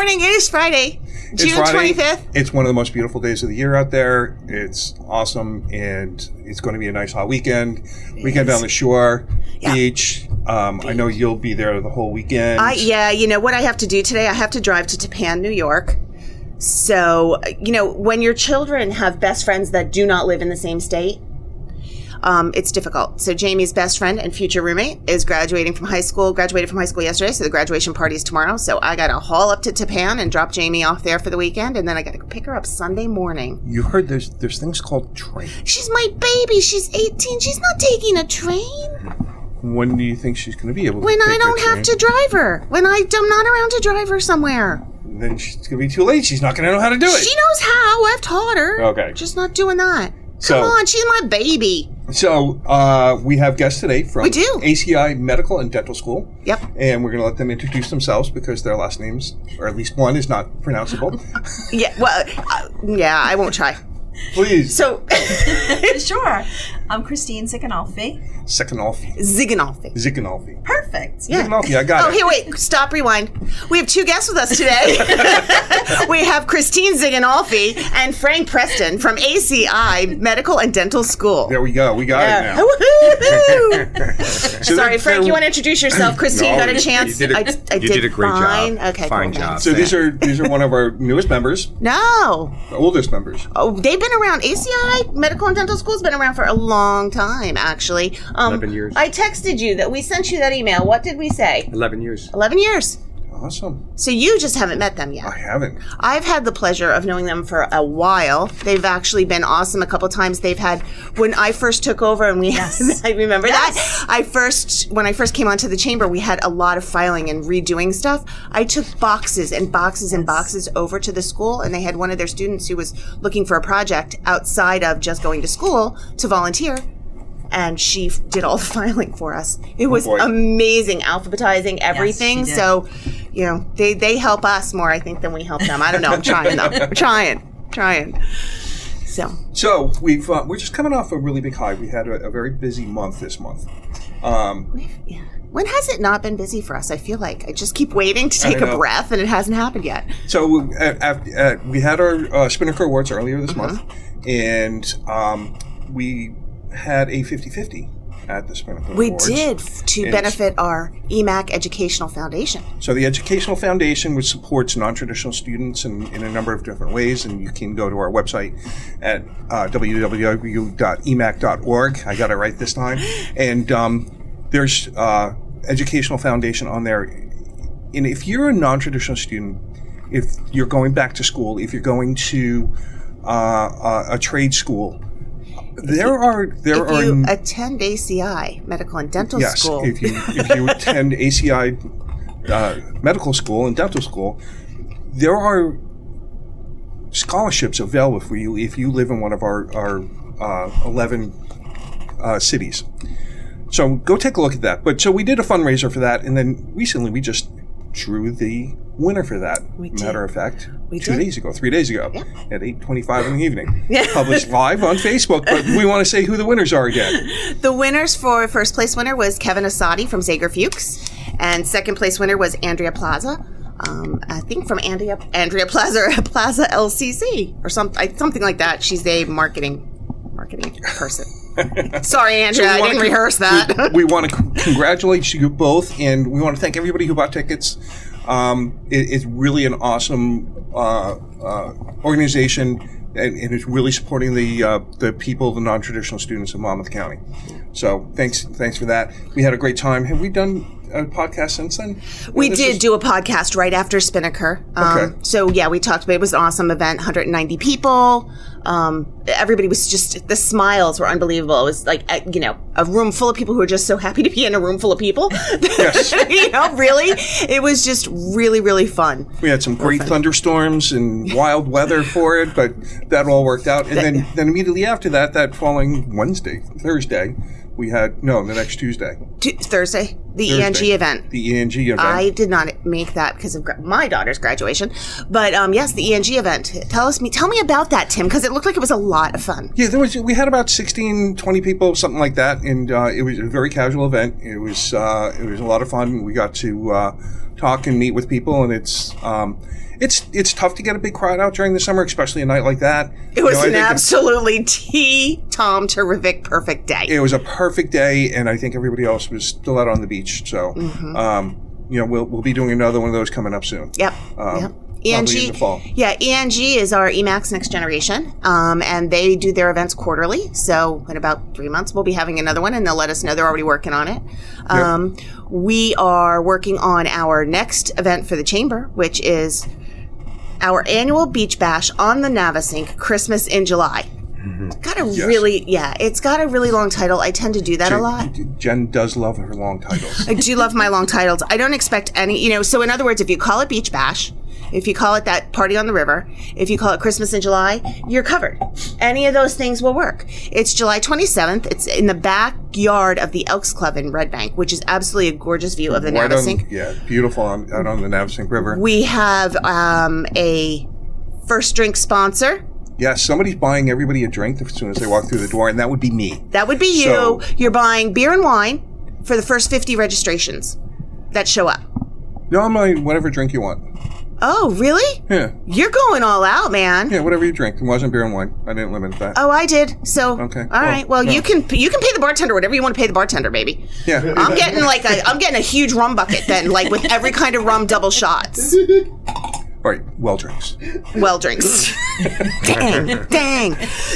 morning. It is Friday, June 25th. It's one of the most beautiful days of the year out there. It's awesome, and it's going to be a nice hot weekend. Weekend on the shore, beach. I know you'll be there the whole weekend. Yeah, you know what I have to do today? I have to drive to Tappan, New York. So, you know, when your children have best friends that do not live in the same state, it's difficult. So Jamie's best friend and future roommate is graduated from high school yesterday, so the graduation party is tomorrow. So I got to haul up to Tappan and drop Jamie off there for the weekend, and then I got to pick her up Sunday morning. You heard there's things called trains. She's my baby. She's 18. She's not taking a train. When do you think she's going to be able to take her train? When I don't have to drive her. When I'm not around to drive her somewhere. Then it's going to be too late. She's not going to know how to do it. She knows how. I've taught her. Okay. Just not doing that. Come on. She's my baby. So we have guests today from ACI Medical and Dental School. Yep. And we're going to let them introduce themselves because their last names, or at least one, is not pronounceable. I won't try. Please. So, sure. I'm Christine Ziganolfi. Ziganolfi. Perfect. Yeah. Ziganolfi, I got it. Oh, here, wait. Stop, rewind. We have two guests with us today. We have Christine Ziganolfi and Frank Preston from ACI Medical and Dental School. There we go. We got it now. So sorry, Frank, you want to introduce yourself? Christine, got a chance? You did a great job. Okay, fine job. So these are one of our newest members. No. The oldest members. Oh, they've been around. ACI Medical and Dental School has been around for a long time, actually. 11 years. I texted you that we sent you that email. What did we say? 11 years. 11 years. Awesome. So you just haven't met them yet. I haven't. I've had the pleasure of knowing them for a while. They've actually been awesome a couple times. They've had, when I first took over, and we I remember that. When I first came onto the chamber, we had a lot of filing and redoing stuff. I took boxes and boxes and boxes over to the school, and they had one of their students who was looking for a project outside of just going to school to volunteer. And she did all the filing for us. It was amazing, alphabetizing everything. Yes, so, you know, they help us more, I think, than we help them. I don't know. I'm trying, though. Trying. So we're just coming off a really big high. We had a very busy month this month. When has it not been busy for us? I feel like I just keep waiting to take a breath, and it hasn't happened yet. So we had our Spinnaker Awards earlier this month, and we had a 50/50 at the Spinnaker Awards. We did, to benefit our EMAC Educational Foundation. So the Educational Foundation, which supports non-traditional students in a number of different ways, and you can go to our website at www.emac.org. I got it right this time. And there's Educational Foundation on there. And if you're a non-traditional student, if you're going back to school, if you're going to a trade school, if you attend ACI Medical and Dental School. Yes, if you attend ACI Medical School and Dental School, there are scholarships available for you if you live in one of our 11 cities. So go take a look at that. But so we did a fundraiser for that, and then recently we just drew the winner for that. Matter of fact, 3 days ago, yeah, at 8:25 in the evening. Published live on Facebook, but we want to say who the winners are again. The winners for first place winner was Kevin Asadi from Zager Fuchs, and second place winner was Andrea Plaza. I think from Andrea Plaza LCC or something like that. She's a marketing person. Sorry, Andrea, so I didn't rehearse that. We want to congratulate you both, and we want to thank everybody who bought tickets. It's really an awesome organization, and it's really supporting the people, the non-traditional students of Monmouth County. So thanks for that. We had a great time. Have we done a podcast since then? We did do a podcast right after Spinnaker. We talked about it. It was an awesome event, 190 people. Everybody was just, the smiles were unbelievable. It was like, a room full of people who are just so happy to be in a room full of people. Yes. Really. It was just really, really fun. We had some great thunderstorms and wild weather for it, but that all worked out. And then immediately after that following Thursday, we had the next Tuesday. Thursday, the ENG event. The ENG event. I did not make that because of my daughter's graduation, but yes, the ENG event. Tell me about that, Tim, because it looked like it was a lot of fun. Yeah, we had about 16, 20 people, something like that, and it was a very casual event. It was a lot of fun. We got to talk and meet with people, and it's tough to get a big crowd out during the summer, especially a night like that. It was an absolutely Tom terrific, perfect day. It was a perfect day, and I think everybody else was still out on the beach. So, we'll be doing another one of those coming up soon. Yep. ENG, yeah, ENG is our EMAC Next Generation, and they do their events quarterly. So in about 3 months, we'll be having another one, and they'll let us know. They're already working on it. We are working on our next event for the chamber, which is our annual Beach Bash on the Navasink, Christmas in July. It's got a really long title. I tend to do that a lot. Jen does love her long titles. I do love my long titles. I don't expect any, so in other words, if you call it Beach Bash, if you call it that party on the river, if you call it Christmas in July, you're covered. Any of those things will work. It's July 27th. It's in the backyard of the Elks Club in Red Bank, which is absolutely a gorgeous view of the Navasink. Beautiful out on the Navasink River. We have a first drink sponsor. Yeah, somebody's buying everybody a drink as soon as they walk through the door, and that would be me. That would be you. So, you're buying beer and wine for the first 50 registrations that show up. No, I'm buying whatever drink you want. Oh, really? Yeah. You're going all out, man. Yeah, whatever you drink. It wasn't beer and wine. I didn't limit that. Oh, I did. So, okay. All right. Well, no. You can pay the bartender whatever you want to pay the bartender, baby. Yeah. I'm getting a huge rum bucket then, like with every kind of rum, double shots. All right. Well drinks. Dang.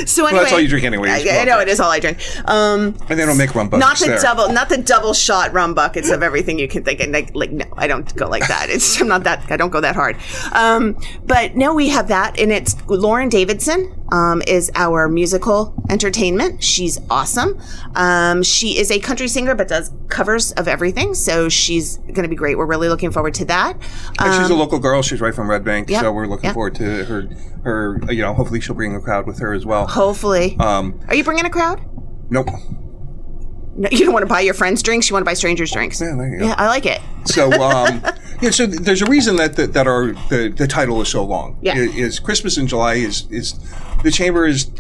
So anyway, that's all you drink anyway. I know it is all I drink. And they don't make rum buckets. Not the double shot rum buckets of everything you can think of. Like no, I don't go like that. I'm not that. I don't go that hard. But no, we have that, and it's Lauren Davidson. Is our musical entertainment. She's awesome. She is a country singer but does covers of everything, so she's going to be great. We're really looking forward to that. And she's a local girl. She's right from Red Bank, so we're looking forward to her. Hopefully she'll bring a crowd with her as well. Hopefully. Are you bringing a crowd? Nope. No, you don't want to buy your friends drinks. You want to buy strangers drinks. Yeah, there you go. Yeah, I like it. So, so there's a reason that our the title is so long. Yeah, is Christmas in July is the chamber is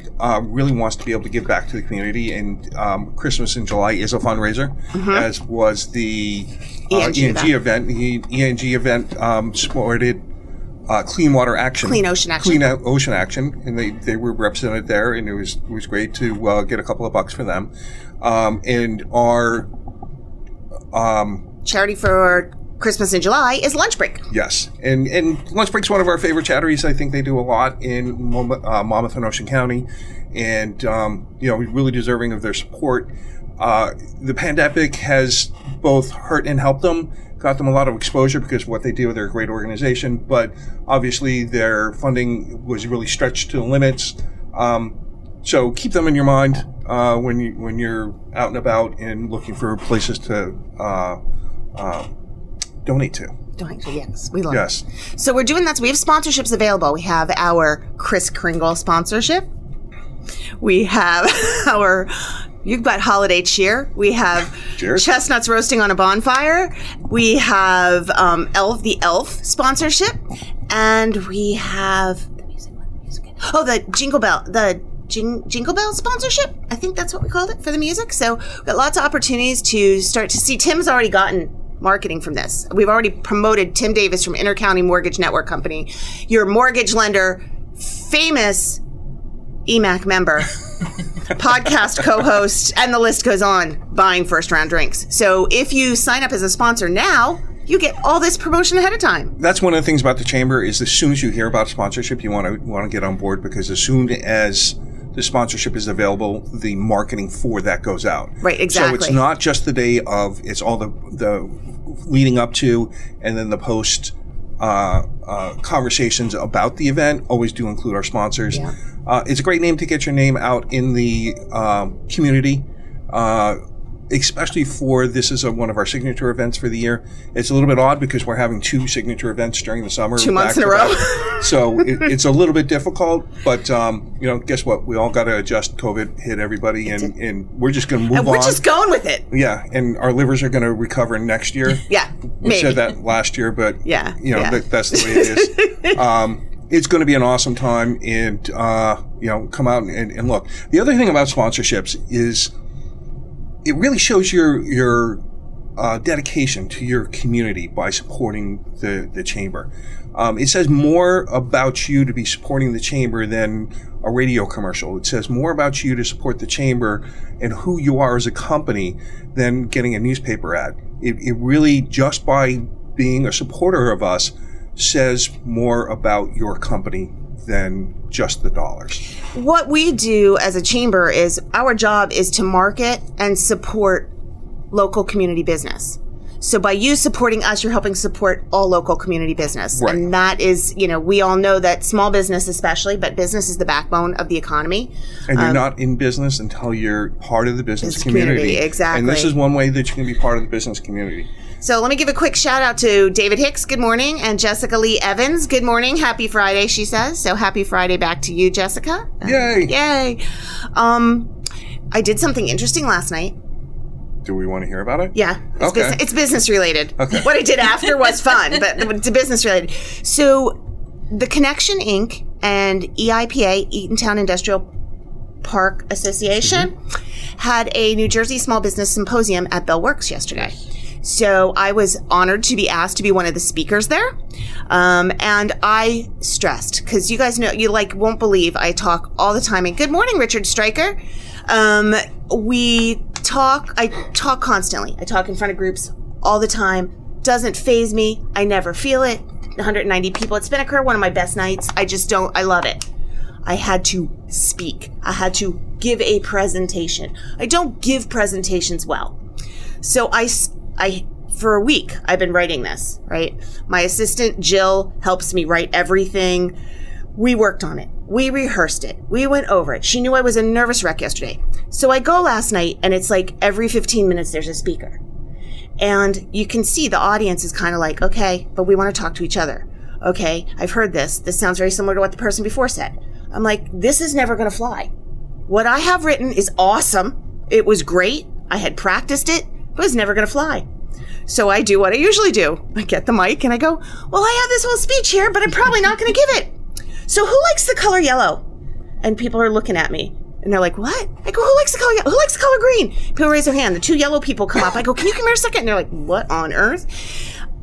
really wants to be able to give back to the community, and Christmas in July is a fundraiser, as was the ENG event. The ENG event supported Clean Ocean Action, and they were represented there, and it was great to get a couple of bucks for them. And our charity for Christmas in July is Lunch Break. Yes, and Lunch Break's one of our favorite charities. I think they do a lot in Monmouth and Ocean County, and we're really deserving of their support. The pandemic has both hurt and helped them, got them a lot of exposure because of what they do. They're a great organization, but obviously their funding was really stretched to the limits. So keep them in your mind when you're out and about and looking for places to donate to. Yes. We love it. So we're doing that. So we have sponsorships available. We have our Kris Kringle sponsorship. We have our... You've got Holiday Cheer. We have chestnuts roasting on a bonfire. We have the Elf sponsorship. And we have... the Jingle Bell. The... Jingle Bell sponsorship, I think that's what we called it, for the music. So we've got lots of opportunities to start to see. Tim's already gotten marketing from this. We've already promoted Tim Davis from Intercounty Mortgage Network Company, your mortgage lender, famous EMAC member, podcast co-host, and the list goes on, buying first round drinks. So if you sign up as a sponsor now, you get all this promotion ahead of time. That's one of the things about the chamber is as soon as you hear about sponsorship, you want to get on board, because as soon as the sponsorship is available, the marketing for that goes out. Right, exactly. So it's not just the day of, it's all the leading up to, and then the post conversations about the event. Always do include our sponsors. Yeah. It's a great name to get your name out in the community. especially for this is one of our signature events for the year. It's a little bit odd because we're having two signature events during the summer. 2 months in a row. So it's a little bit difficult, but you know, guess what? We all got to adjust. COVID hit everybody, and we're just going to move on. And we're just going with it. Yeah, and our livers are going to recover next year. Yeah, we said that last year, but that's the way it is. It's going to be an awesome time, and come out and look. The other thing about sponsorships is it really shows your dedication to your community by supporting the chamber. It says more about you to be supporting the chamber than a radio commercial. It says more about you to support the chamber and who you are as a company than getting a newspaper ad. It really, just by being a supporter of us, says more about your company than just the dollars. What we do as a chamber is our job is to market and support local community business. So by you supporting us, you're helping support all local community business. Right. And that is, we all know that small business especially, but business is the backbone of the economy. And you're not in business until you're part of the business community. Exactly. And this is one way that you can be part of the business community. So let me give a quick shout out to David Hicks, good morning, and Jessica Lee Evans, good morning, happy Friday, she says. So happy Friday back to you, Jessica. Yay. I did something interesting last night. Do we want to hear about it? Yeah. It's business related. Okay. What I did after was fun, but it's business related. So the Connection Inc. and EIPA, Eatontown Industrial Park Association, had a New Jersey Small Business Symposium at Bell Works yesterday. So I was honored to be asked to be one of the speakers there. And I stressed, because you guys know, you won't believe I talk all the time. And good morning, Richard Stryker. I talk constantly. I talk in front of groups all the time. Doesn't faze me. I never feel it. 190 people at Spinnaker, one of my best nights. I love it. I had to speak. I had to give a presentation. I don't give presentations well. So I for a week, I've been writing this, right? My assistant, Jill, helps me write everything. We worked on it. We rehearsed it. We went over it. She knew I was a nervous wreck yesterday. So I go last night, and it's like every 15 minutes there's a speaker. And you can see the audience is kind of like, okay, but we want to talk to each other. Okay, I've heard this. This sounds very similar to what the person before said. I'm like, this is never going to fly. What I have written is awesome. It was great. I had practiced it. It was never going to fly. So I do what I usually do. I get the mic and I go, well, I have this whole speech here, but I'm probably not going to give it. So who likes the color yellow? And people are looking at me and they're like, what? I go, who likes the color yellow? Who likes the color green? People raise their hand. The two yellow people come up. I go, can you come here a second? And they're like, what on earth?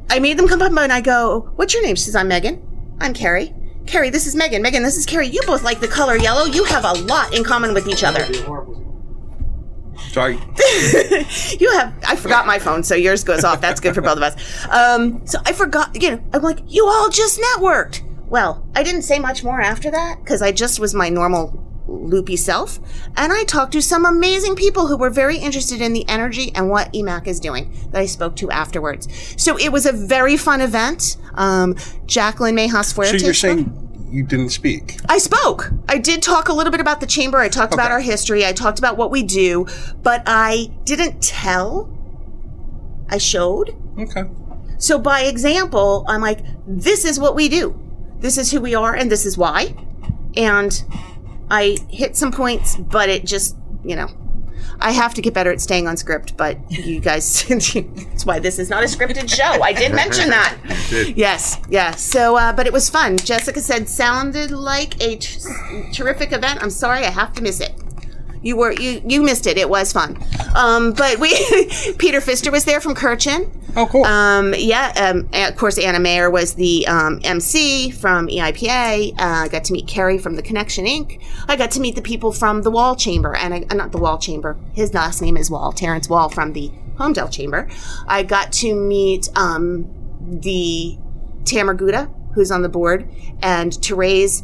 I made them come up and I go, what's your name? She says, I'm Megan. I'm Carrie. Carrie, this is Megan. Megan, this is Carrie. You both like the color yellow. You have a lot in common with each other. Sorry. I forgot my phone, so yours goes off. That's good for both of us. So I forgot, I'm like, you all just networked. Well, I didn't say much more after that because I just was my normal loopy self. And I talked to some amazing people who were very interested in the energy and what EMAC is doing that I spoke to afterwards. So it was a very fun event. Jacqueline Mayhouse-Fuertes. So you're saying... You didn't speak. I spoke. I did talk a little bit about the chamber. I talked about our history. I talked about what we do, but I didn't tell. I showed. Okay. So by example, I'm like, this is what we do. This is who we are and this is why. And I hit some points, but it just, I have to get better at staying on script, but you guys, that's why this is not a scripted show. I did mention that. Yes. So, but it was fun. Jessica said, sounded like a terrific event. I'm sorry, I have to miss it. You missed it. It was fun. But we, Peter Pfister was there from Kirchen. Oh, cool. Of course, Anna Mayer was the MC from EIPA. I got to meet Carrie from the Connection Inc. I got to meet the people from the Wall Chamber, not the Wall Chamber. His last name is Wall, Terrence Wall from the Homedale Chamber. I got to meet the Tamara Guda, who's on the board, and Therese.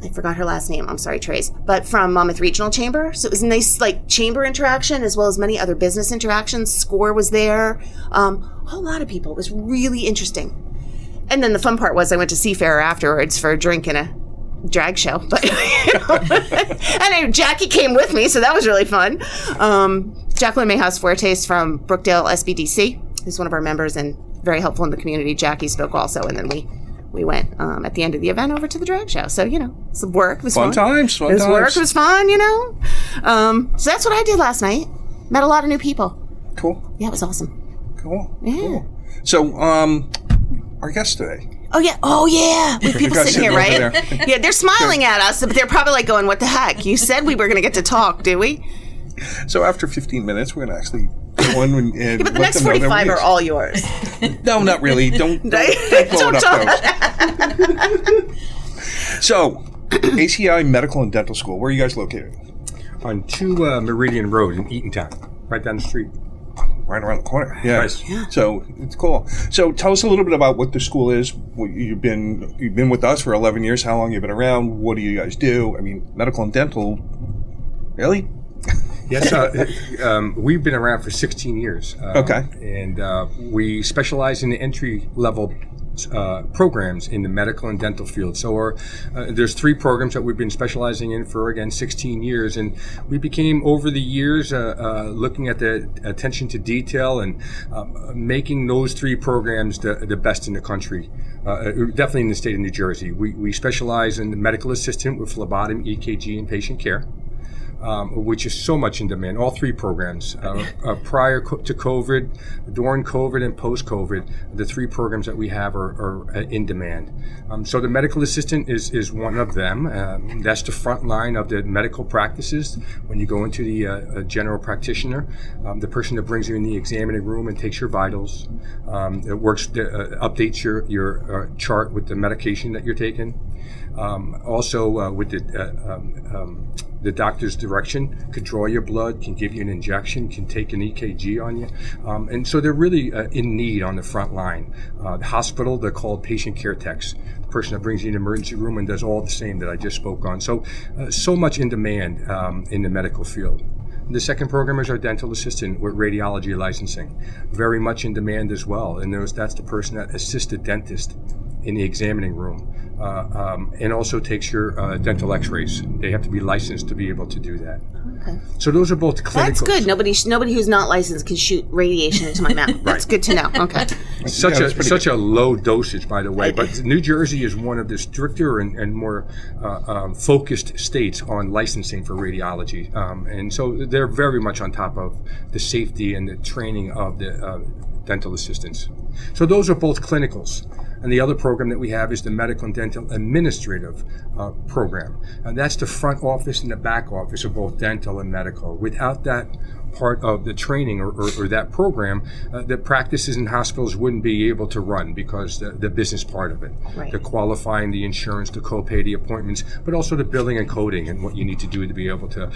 I forgot her last name. I'm sorry, Trace. But from Monmouth Regional Chamber. So it was a nice, chamber interaction as well as many other business interactions. SCORE was there. A whole lot of people. It was really interesting. And then the fun part was I went to Seafarer afterwards for a drink and a drag show. But, and Jackie came with me, so that was really fun. Jacqueline Mayhouse-Fuertes from Brookdale SBDC, who's one of our members and very helpful in the community. Jackie spoke also, and then we went at the end of the event over to the drag show. So, you know, some work was fun. Fun times. Work was fun, you know. So that's what I did last night. Met a lot of new people. Cool. Yeah, it was awesome. Cool. Yeah. Cool. So, our guest today. Oh yeah. With people sitting here, right? Yeah, they're smiling at us, but they're probably like going, "What the heck? You said we were going to get to talk, did we?" So after 15 minutes, we're going to actually go in and yeah, but the next 45 are all yours. No, not really. Don't blow it up, folks. So, ACI Medical and Dental School. Where are you guys located? On 2 Meridian Road in Eatontown, right down the street. Right around the corner. Yeah. Nice. Yeah. So it's cool. So tell us a little bit about what the school is. You've been with us for 11 years. How long you've been around? What do you guys do? I mean, medical and dental, really? Yes. We've been around for 16 years. And we specialize in the entry level programs in the medical and dental field. So there's 3 programs that we've been specializing in for, again, 16 years. And we became, over the years, looking at the attention to detail and making those 3 programs the best in the country, definitely in the state of New Jersey. We specialize in the medical assistant with phlebotomy, EKG, and patient care. Which is so much in demand. All 3 programs, prior to COVID, during COVID, and post-COVID, the 3 programs that we have are in demand. So the medical assistant is one of them. That's the front line of the medical practices. When you go into the general practitioner, the person that brings you in the examining room and takes your vitals, updates your chart with the medication that you're taking. Also, with the doctor's direction, could draw your blood, can give you an injection, can take an EKG on you. And so they're really in need on the front line. The hospital, they're called patient care techs, the person that brings you in the emergency room and does all the same that I just spoke on. So, so much in demand in the medical field. The second program is our dental assistant with radiology licensing, very much in demand as well. And that's the person that assists the dentist in the examining room, and also takes your dental x-rays. They have to be licensed to be able to do that. Okay. So those are both clinical. That's good. Nobody who's not licensed can shoot radiation into my mouth. Right. That's good to know. Okay. Such a low dosage, by the way. But New Jersey is one of the stricter and more focused states on licensing for radiology. And so they're very much on top of the safety and the training of the dental assistants. So those are both clinicals. And the other program that we have is the Medical and Dental Administrative Program. And that's the front office and the back office of both dental and medical. Without that part of the training or that program, the practices and hospitals wouldn't be able to run because the business part of it, right. The qualifying, the insurance, the copay, the appointments, but also the billing and coding and what you need to do to be able to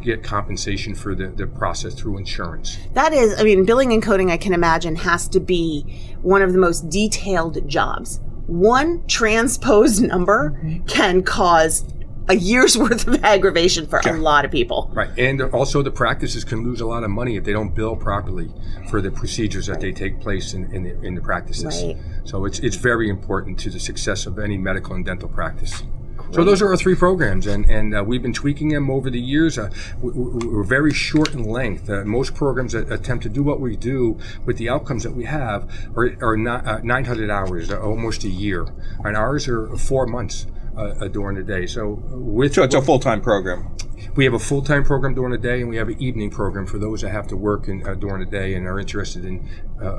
get compensation for the process through insurance. That is, billing and coding, I can imagine, has to be one of the most detailed jobs. One transposed number can cause a year's worth of aggravation for a lot of people. Right, and also the practices can lose a lot of money if they don't bill properly for the procedures that they take place in the practices. Right. So it's very important to the success of any medical and dental practice. Great. So those are our 3 programs, and we've been tweaking them over the years. We're very short in length. Most programs that attempt to do what we do with the outcomes that we have are not 900 hours, almost a year, and ours are 4 months. During the day. So it's a full-time program. We have a full-time program during the day, and we have an evening program for those that have to work during the day and are interested in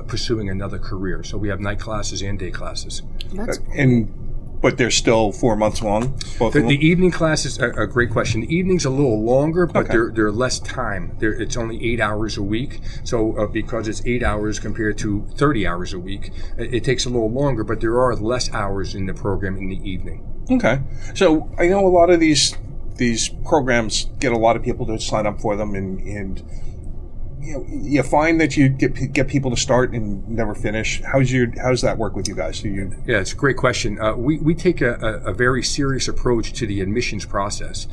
pursuing another career. So we have night classes and day classes. That's cool. But they're still 4 months long? The evening class is a great question. The evening's a little longer, but they're less time. It's only 8 hours a week. So because it's 8 hours compared to 30 hours a week, it takes a little longer, but there are less hours in the program in the evening. Okay. So I know a lot of these programs get a lot of people to sign up for them, and you find that you get people to start and never finish. How's that work with you guys? Yeah, it's a great question. We take a very serious approach to the admissions process.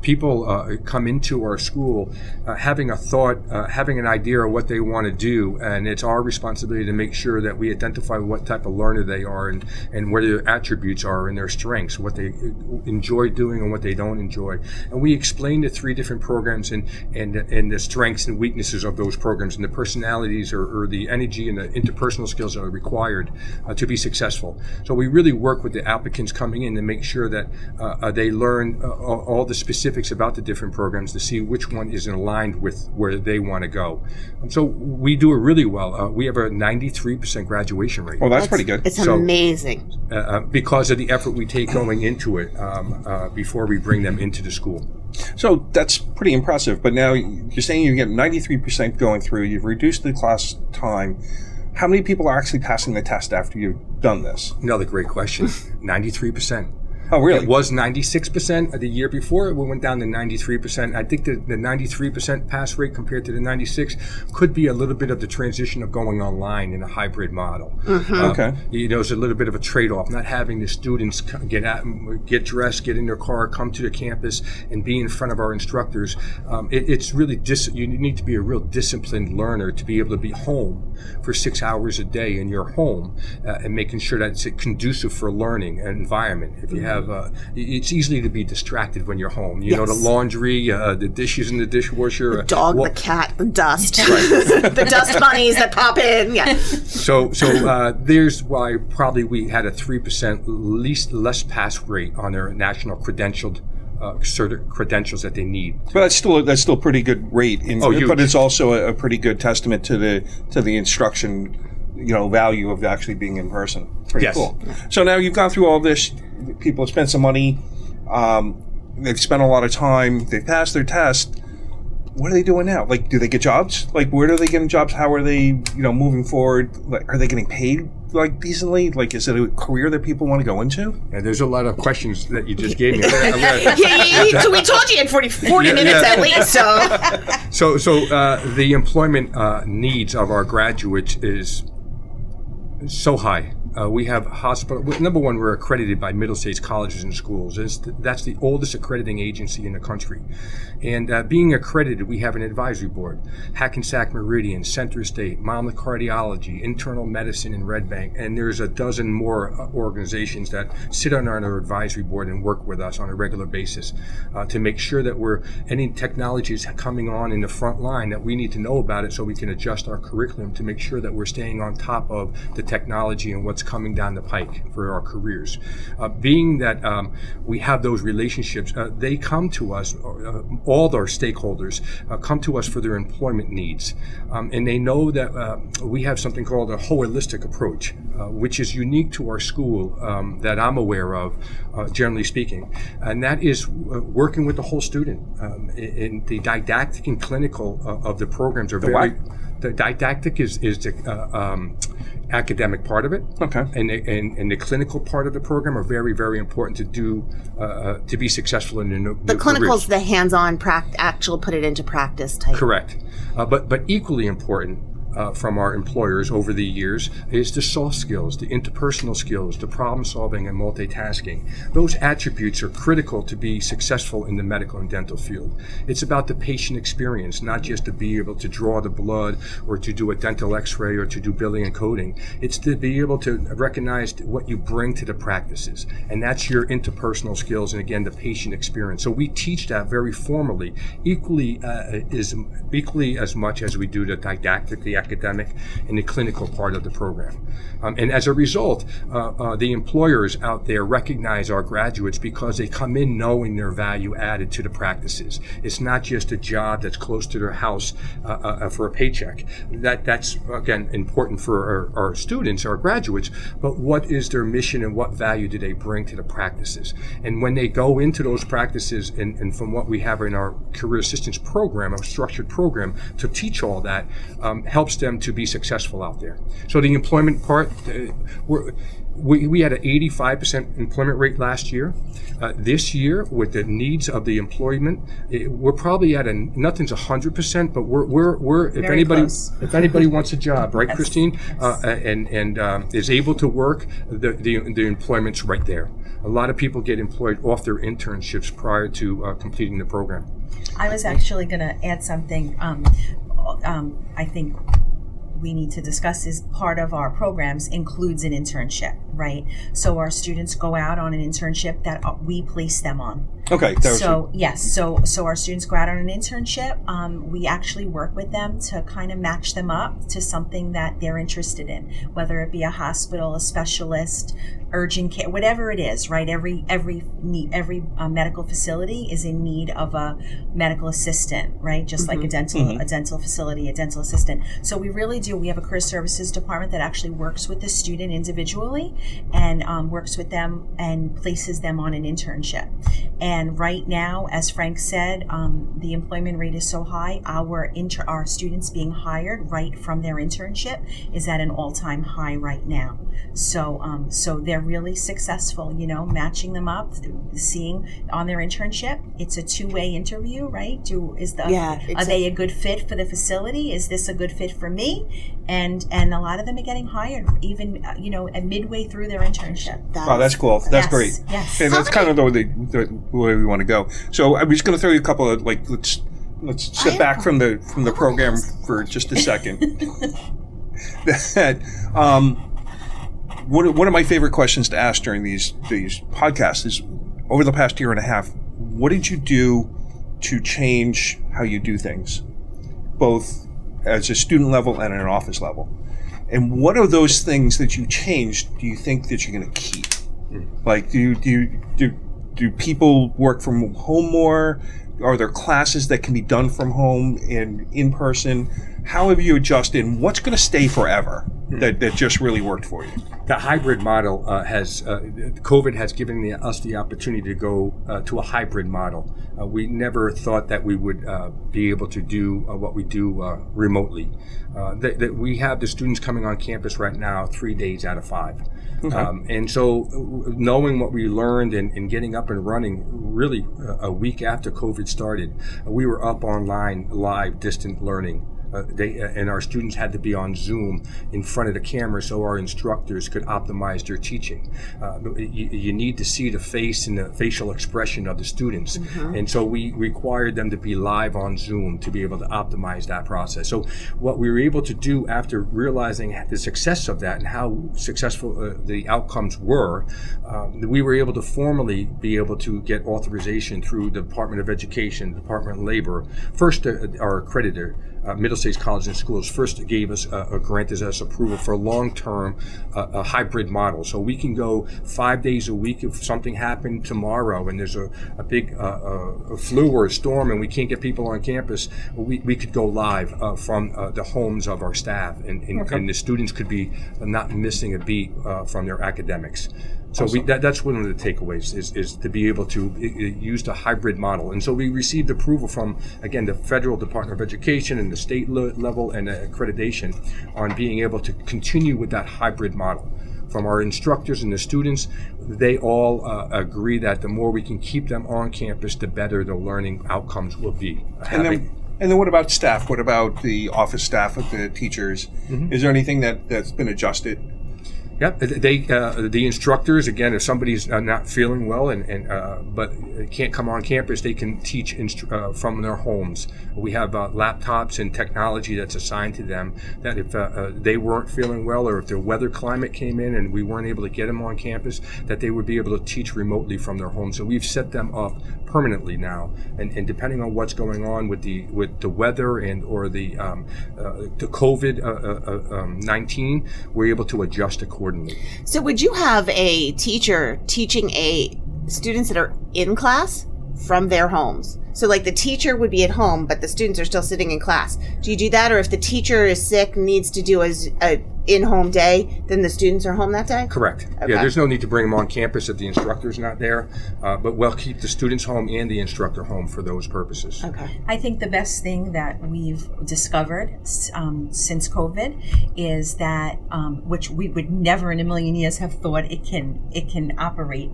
People come into our school having a thought, having an idea of what they want to do, and it's our responsibility to make sure that we identify what type of learner they are and where their attributes are and their strengths, what they enjoy doing and what they don't enjoy. And we explain the 3 different programs and the strengths and weaknesses leaders of those programs and the personalities or the energy and the interpersonal skills that are required to be successful. So we really work with the applicants coming in to make sure that they learn all the specifics about the different programs to see which one is aligned with where they want to go. So we do it really well. We have a 93% graduation rate. Well, that's pretty good. It's so amazing. Because of the effort we take going into it before we bring them into the school. So that's pretty impressive. But now you're saying you get 93% going through. You've reduced the class time. How many people are actually passing the test after you've done this? Another great question. 93%. Oh, really? It was 96% the year before. It went down to 93%. I think that the 93% pass rate compared to the 96 could be a little bit of the transition of going online in a hybrid model. Mm-hmm. Okay. You know, it's a little bit of a trade-off, not having the students get dressed, get in their car, come to the campus, and be in front of our instructors. It's really, you need to be a real disciplined learner to be able to be home for 6 hours a day in your home and making sure that it's a conducive for learning environment. If you have it's easy to be distracted when you're home. You know, the laundry, the dishes in the dishwasher. The dog, the cat, the dust. Right. The dust bunnies that pop in. Yeah. So there's why probably we had a 3% less pass rate on their national credentialed credentials that they need. But that's still a pretty good rate. But it's also a pretty good testament to the instruction, value of actually being in person. Pretty cool. So now you've gone through all this. People have spent some money. They've spent a lot of time. They've passed their test. What are they doing now? Like, do they get jobs? Like, where are they getting jobs? How are they, moving forward? Like, are they getting paid, decently? Like, is it a career that people want to go into? Yeah, there's a lot of questions that you just gave me. So we told you in 40 minutes at least, so. So the employment needs of our graduates is so high. We have number one, we're accredited by Middle States colleges and schools. That's the oldest accrediting agency in the country. And being accredited, we have an advisory board, Hackensack Meridian, Center State, Monmouth Cardiology, Internal Medicine in Red Bank, and there's a dozen more organizations that sit on our advisory board and work with us on a regular basis to make sure that any technologies coming on in the front line that we need to know about it so we can adjust our curriculum to make sure that we're staying on top of the technology and what's coming down the pike for our careers. Being that we have those relationships, they come to us, all our stakeholders come to us for their employment needs. And they know that we have something called a holistic approach, which is unique to our school that I'm aware of, generally speaking. And that is working with the whole student. In the didactic and clinical of the programs are very... The didactic is the academic part of it, okay, and the clinical part of the program are very, very important to do to be successful in the clinical is the hands-on, actual put it into practice type. Correct, but equally important. From our employers over the years is the soft skills, the interpersonal skills, the problem solving and multitasking. Those attributes are critical to be successful in the medical and dental field. It's about the patient experience, not just to be able to draw the blood or to do a dental x-ray or to do billing and coding. It's to be able to recognize what you bring to the practices, and that's your interpersonal skills and, again, the patient experience. So we teach that very formally, equally as much as we do the didactic, the academic, and the clinical part of the program. And as a result, the employers out there recognize our graduates because they come in knowing their value added to the practices. It's not just a job that's close to their house for a paycheck. That's, again, important for our students, our graduates, but what is their mission and what value do they bring to the practices? And when they go into those practices, and from what we have in our career assistance program, a structured program to teach all that, helps them to be successful out there. So the employment part, we had an 85% employment rate last year. This year, with the needs of the employment, we're probably at nothing's 100%, but we're if anybody wants a job, right, yes, Christine, and is able to work, the employment's right there. A lot of people get employed off their internships prior to completing the program. I was actually going to add something. I think we need to discuss is part of our programs includes an internship, right? So our students go out on an internship that we place them on. Okay. So yes, so our students go out on an internship. We actually work with them to kind of match them up to something that they're interested in, whether it be a hospital, a specialist, urgent care, whatever it is. Right? Every medical facility is in need of a medical assistant. Right? Just like a dental facility, a dental assistant. So we really do. We have a career services department that actually works with the student individually and works with them and places them on an internship. And right now, as Frank said, the employment rate is so high. Our students being hired right from their internship is at an all-time high right now. So they're really successful. You know, matching them up, seeing on their internship. It's a two-way interview, right? Are they a good fit for the facility? Is this a good fit for me? And a lot of them are getting hired even midway through their internship. That's cool. That's great. Yes. And that's kind of the way we want to go. So I'm just going to throw you a couple of let's step back from the program for just a second. One of my favorite questions to ask during these podcasts is, over the past year and a half, what did you do to change how you do things, both as a student level and at an office level? And what are those things that you changed do you think that you're going to keep? Like, do people work from home more? Are there classes that can be done from home and in person? How have you adjusted? And what's going to stay forever that just really worked for you? The hybrid model COVID has given us the opportunity to go to a hybrid model. We never thought that we would be able to do what we do remotely. That we have the students coming on campus right now 3 days out of 5. Okay. And so knowing what we learned and getting up and running really a week after COVID started, we were up online live distant learning. And our students had to be on Zoom in front of the camera so our instructors could optimize their teaching. You need to see the face and the facial expression of the students. Mm-hmm. And so we required them to be live on Zoom to be able to optimize that process. So what we were able to do after realizing the success of that and how successful the outcomes were, we were able to formally be able to get authorization through the Department of Education, Department of Labor, first our accreditor, Middle States College and Schools, first gave us a grant as us approval for long-term a hybrid model. So we can go 5 days a week if something happened tomorrow and there's a big a flu or a storm and we can't get people on campus, we could go live from the homes of our staff and the students could be not missing a beat from their academics. So that's one of the takeaways is to be able to use the hybrid model. And so we received approval from, again, the Federal Department of Education and the state level and accreditation on being able to continue with that hybrid model. From our instructors and the students, they all agree that the more we can keep them on campus, the better the learning outcomes will be. And then what about staff? What about the office staff of the teachers? Mm-hmm. Is there anything that's been adjusted? Yep, the instructors, again, if somebody's not feeling well but can't come on campus, they can teach from their homes. We have laptops and technology that's assigned to them that if they weren't feeling well or if their weather climate came in and we weren't able to get them on campus, that they would be able to teach remotely from their home. So we've set them up permanently now, and depending on what's going on with the weather and or the COVID-19, we're able to adjust accordingly. So would you have a teacher teaching students that are in class from their homes? So like the teacher would be at home, but the students are still sitting in class. Do you do that? Or if the teacher is sick, needs to do a in-home day, then the students are home that day? Correct. Okay. Yeah, there's no need to bring them on campus if the instructor's not there, but we'll keep the students home and the instructor home for those purposes. Okay. I think the best thing that we've discovered since COVID is that, which we would never in a million years have thought it can operate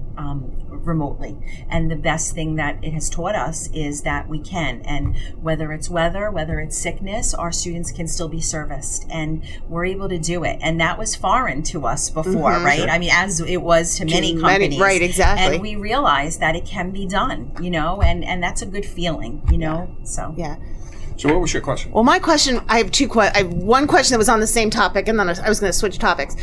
remotely. And the best thing that it has taught us is that we can, and whether it's weather, whether it's sickness, our students can still be serviced, and we're able to do it, and that was foreign to us before, right? Sure. I mean, as it was to many companies, right? Exactly. And we realized that it can be done, and that's a good feeling, you know. Yeah. So yeah. So what was your question? Well, my question, I have two questions. I have one question that was on the same topic, and then I was going to switch topics.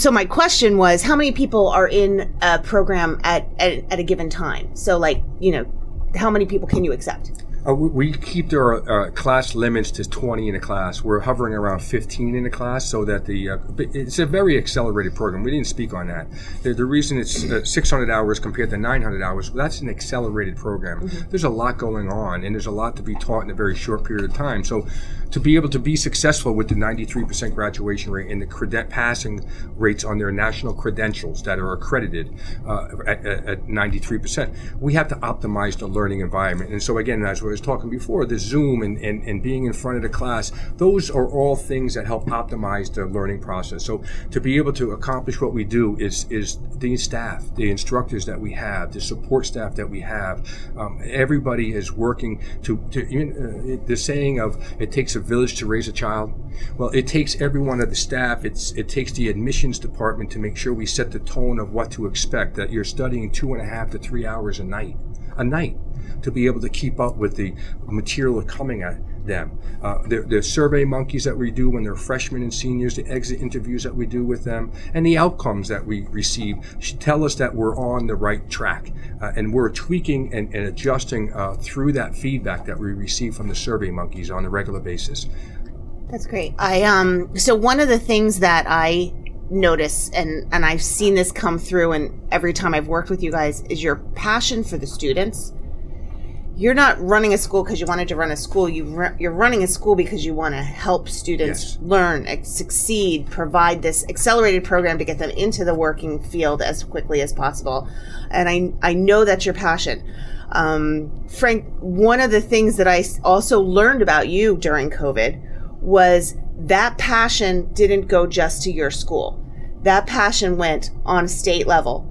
So my question was, how many people are in a program at a given time? So, like, you know, how many people can you accept? We keep their class limits to 20 in a class. We're hovering around 15 in a class, so that it's a very accelerated program. We didn't speak on that. The reason it's 600 hours compared to 900 hours, that's an accelerated program. Mm-hmm. There's a lot going on, and there's a lot to be taught in a very short period of time. So to be able to be successful with the 93% graduation rate and the passing rates on their national credentials that are accredited at 93%, we have to optimize the learning environment. And so again, as we was talking before, the Zoom and being in front of the class, those are all things that help optimize the learning process. So to be able to accomplish what we do is the staff, the instructors that we have, the support staff that we have. Everybody is working to the saying of, it takes a village to raise a child. Well, it takes everyone of the staff. It takes the admissions department to make sure we set the tone of what to expect, that you're studying 2.5 to 3 hours a night. To be able to keep up with the material coming at them. The survey monkeys that we do when they're freshmen and seniors, the exit interviews that we do with them, and the outcomes that we receive should tell us that we're on the right track. And we're tweaking and adjusting through that feedback that we receive from the survey monkeys on a regular basis. That's great. So one of the things that I notice, and I've seen this come through and every time I've worked with you guys, is your passion for the students. You're not running a school because you wanted to run a school. You're running a school because you want to help students learn, succeed, provide this accelerated program to get them into the working field as quickly as possible. And I know that's your passion. Frank, one of the things that I also learned about you during COVID was that passion didn't go just to your school. That passion went on a state level.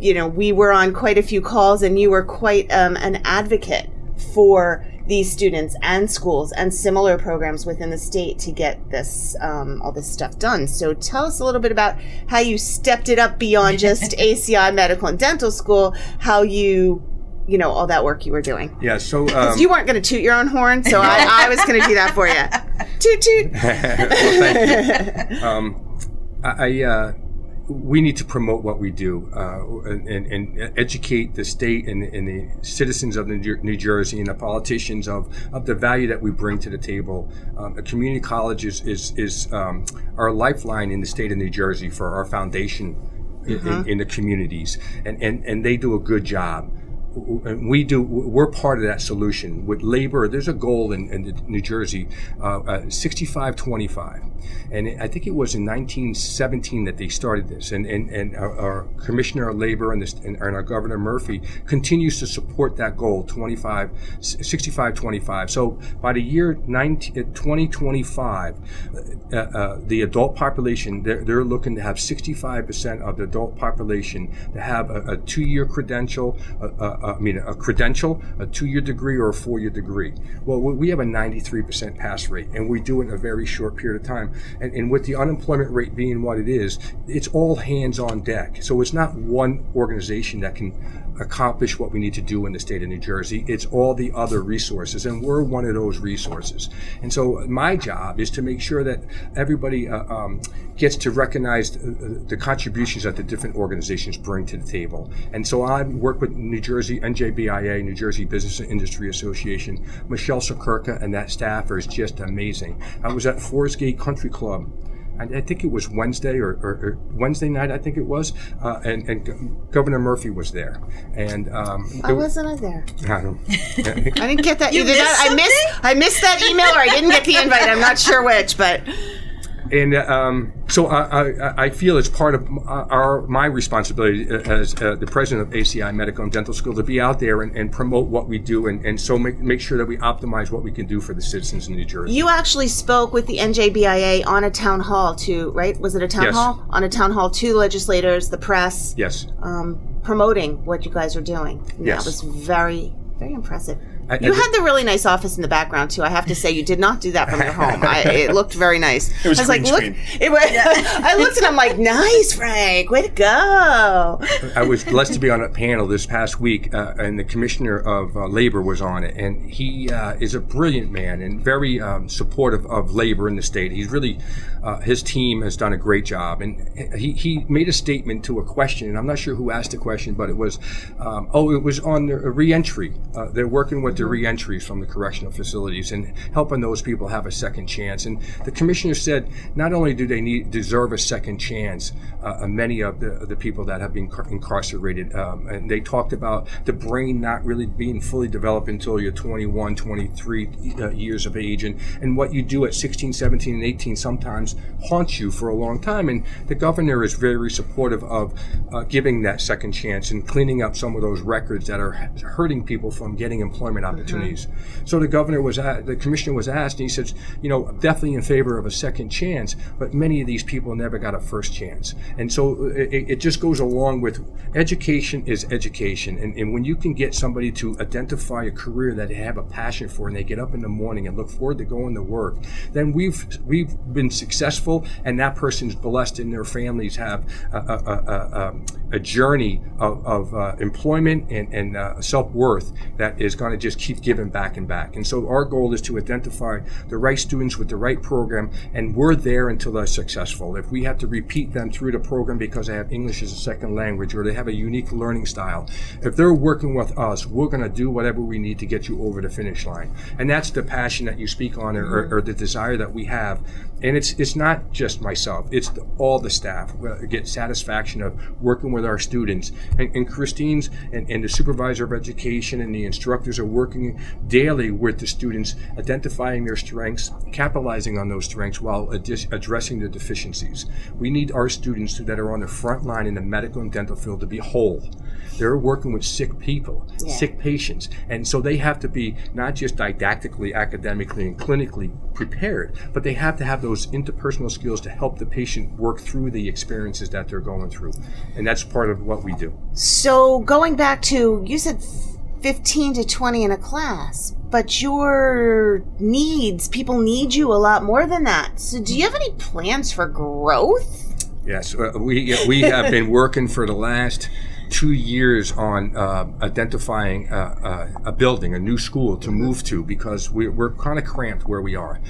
You know, we were on quite a few calls, and you were quite an advocate for these students and schools and similar programs within the state to get this all this stuff done. So tell us a little bit about how you stepped it up beyond just ACI Medical and Dental School, how you know, all that work you were doing. Yeah, so... you weren't going to toot your own horn, so I was going to do that for you. Toot, toot. Well, thank you. We need to promote what we do and educate the state and the citizens of New Jersey and the politicians of the value that we bring to the table. A community college is our lifeline in the state of New Jersey for our foundation in the communities, and they do a good job. We're part of that solution. With labor, there's a goal in New Jersey, 65-25. And I think it was in 1917 that they started this. And our Commissioner of Labor and our Governor Murphy continues to support that goal, 65-25. So by the year 2025, the adult population, they're looking to have 65% of the adult population to have a two-year credential, a credential, a two-year degree, or a four-year degree. Well, we have a 93% pass rate, and we do it in a very short period of time. And with the unemployment rate being what it is, it's all hands on deck. So it's not one organization that can accomplish what we need to do in the state of New Jersey. It's all the other resources, and we're one of those resources. And so my job is to make sure that everybody gets to recognize the contributions that the different organizations bring to the table. And so I work with New Jersey NJBIA, New Jersey Business and Industry Association. Michelle Sakirka and that staff is just amazing. I was at Forest Gate Country Club. I think it was Wednesday or Wednesday night, I think it was, and Governor Murphy was there. And why wasn't I there? I didn't get that either. I missed that email, or I didn't get the invite. I'm not sure which, but. And so I feel it's part of my responsibility as the president of ACI Medical and Dental School to be out there and promote what we do and so make sure that we optimize what we can do for the citizens in New Jersey. You actually spoke with the NJBIA on a town hall too, right? Was it a town hall? On a town hall to legislators, the press. Yes. Promoting what you guys are doing. And that was very, very impressive. You had the really nice office in the background, too. I have to say, you did not do that from your home. It looked very nice. It was green screen. I looked and I'm like, nice, Frank. Way to go. I was blessed to be on a panel this past week, and the Commissioner of Labor was on it. And he is a brilliant man and very supportive of labor in the state. He's really, his team has done a great job. And he made a statement to a question, and I'm not sure who asked the question, but it was, it was on the reentry. They're working with the reentries from the correctional facilities and helping those people have a second chance. And the commissioner said, not only do they deserve a second chance, many of the people that have been incarcerated, and they talked about the brain not really being fully developed until you're 21, 23 years of age, and what you do at 16, 17, and 18 sometimes haunts you for a long time. And the governor is very supportive of giving that second chance and cleaning up some of those records that are hurting people from getting employment opportunities. Mm-hmm. So the commissioner was asked, and he said, definitely in favor of a second chance, but many of these people never got a first chance. And so it just goes along with education is education. And when you can get somebody to identify a career that they have a passion for, and they get up in the morning and look forward to going to work, then we've been successful, and that person's blessed, and their families have a journey of employment and self-worth that is going to just keep giving back and back. And so our goal is to identify the right students with the right program, and we're there until they're successful. If we have to repeat them through the program because they have English as a second language or they have a unique learning style, if they're working with us, we're going to do whatever we need to get you over the finish line. And that's the passion that you speak on, or the desire that we have. And it's not just myself, it's all the staff get satisfaction of working with our students. And Christine's and the supervisor of education and the instructors are working daily with the students, identifying their strengths, capitalizing on those strengths while addressing the deficiencies. We need our students that are on the front line in the medical and dental field to be whole. They're working with sick people, sick patients, and so they have to be not just didactically, academically, and clinically prepared, but they have to have those interpersonal skills to help the patient work through the experiences that they're going through, and that's part of what we do. So going back to, you said 15 to 20 in a class, but your needs, people need you a lot more than that. So do you have any plans for growth? Yes, we have been working for the last 2 years on identifying a building, a new school to move to, because we're kind of cramped where we are.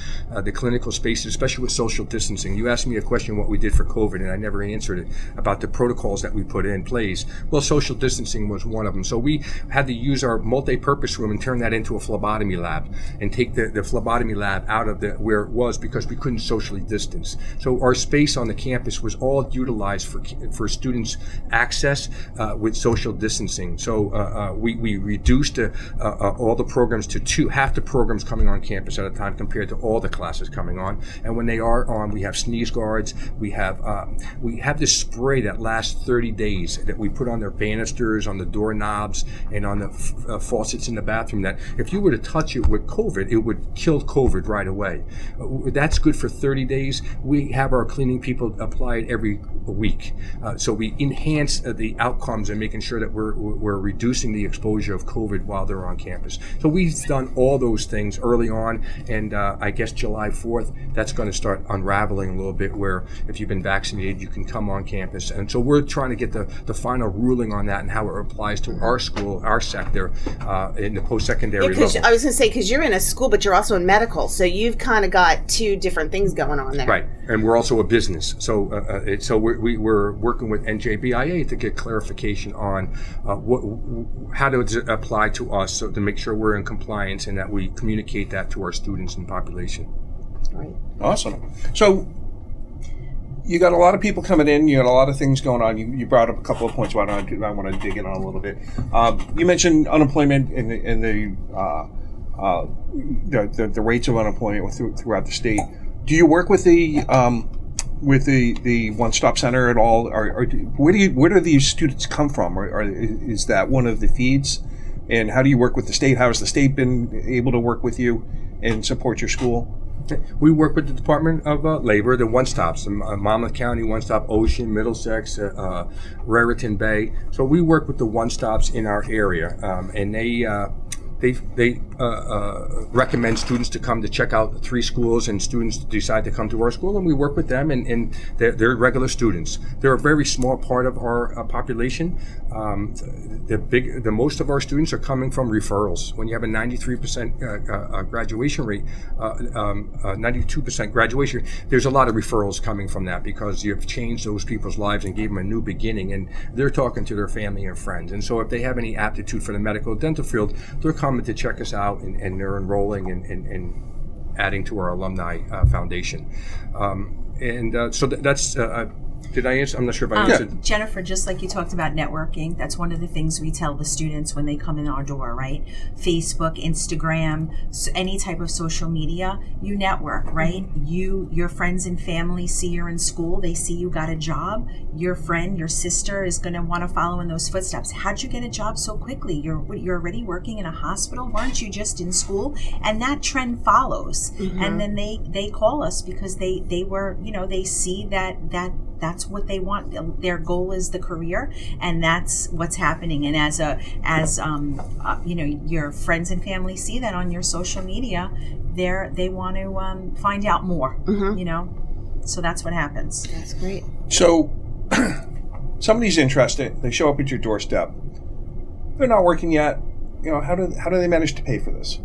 The clinical spaces, especially with social distancing. You asked me a question what we did for COVID, and I never answered it, about the protocols that we put in place. Well, social distancing was one of them. So we had to use our multi-purpose room and turn that into a phlebotomy lab, and take the phlebotomy lab out of where it was, because we couldn't socially distance. So our space on the campus was all utilized for students' access, with social distancing. So we reduced all the programs to half the programs coming on campus at a time compared to all the classes coming on. And when they are on, we have sneeze guards. We have this spray that lasts 30 days that we put on their banisters, on the doorknobs, and on the faucets in the bathroom, that if you were to touch it with COVID, it would kill COVID right away. That's good for 30 days. We have our cleaning people apply it every week. So we enhance the outcome and making sure that we're reducing the exposure of COVID while they're on campus. So we've done all those things early on, and I guess July 4th, that's going to start unraveling a little bit, where if you've been vaccinated, you can come on campus. And so we're trying to get the final ruling on that and how it applies to our school, our sector, in the post-secondary level. I was going to say, because you're in a school, but you're also in medical, so you've kind of got two different things going on there. Right, and we're also a business. So we're working with NJBIA to get clarification on how does it apply to us, so to make sure we're in compliance and that we communicate that to our students and population. Right. Awesome. So you got a lot of people coming in. You got a lot of things going on. You brought up a couple of points. Why don't I want to dig in on a little bit? You mentioned unemployment and the rates of unemployment throughout the state. Do you work with the one-stop center at all, or where do these students come from, or is that one of the feeds? And how do you work with the state? How has the state been able to work with you and support your school? We work with the Department of Labor, the one-stops, Monmouth County, one-stop Ocean, Middlesex, Raritan Bay. So we work with the one-stops in our area, and they They recommend students to come to check out the 3 schools, and students decide to come to our school, and we work with them, and they're regular students. They're a very small part of our population. The most of our students are coming from referrals. When you have a 93% graduation rate, 92% graduation, there's a lot of referrals coming from that, because you've changed those people's lives and gave them a new beginning, and they're talking to their family and friends. And so if they have any aptitude for the medical dental field, they're coming to check us out, and they're enrolling and adding to our alumni foundation. Did I answer? I'm not sure if I answered. Jennifer, just like you talked about networking, that's one of the things we tell the students when they come in our door, right? Facebook, Instagram, any type of social media, you network, right? Your friends and family see you're in school. They see you got a job. Your friend, your sister is going to want to follow in those footsteps. How'd you get a job so quickly? You're already working in a hospital. Weren't you just in school? And that trend follows. Mm-hmm. And then they call us because they were, they see that's what they want. Their goal is the career, and that's what's happening. And as your friends and family see that on your social media, they want to find out more. Mm-hmm. So that's what happens. That's great. So somebody's interested. They show up at your doorstep. They're not working yet. How do they manage to pay for this?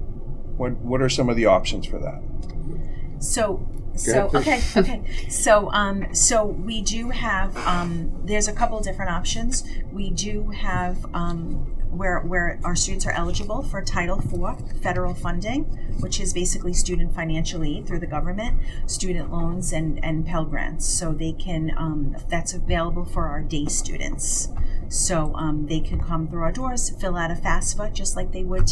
What are some of the options for that? So we do have there's a couple different options. We do have where our students are eligible for Title IV federal funding, which is basically student financial aid through the government, student loans, and Pell Grants. So they can that's available for our day students. So they can come through our doors, fill out a FAFSA, just like they would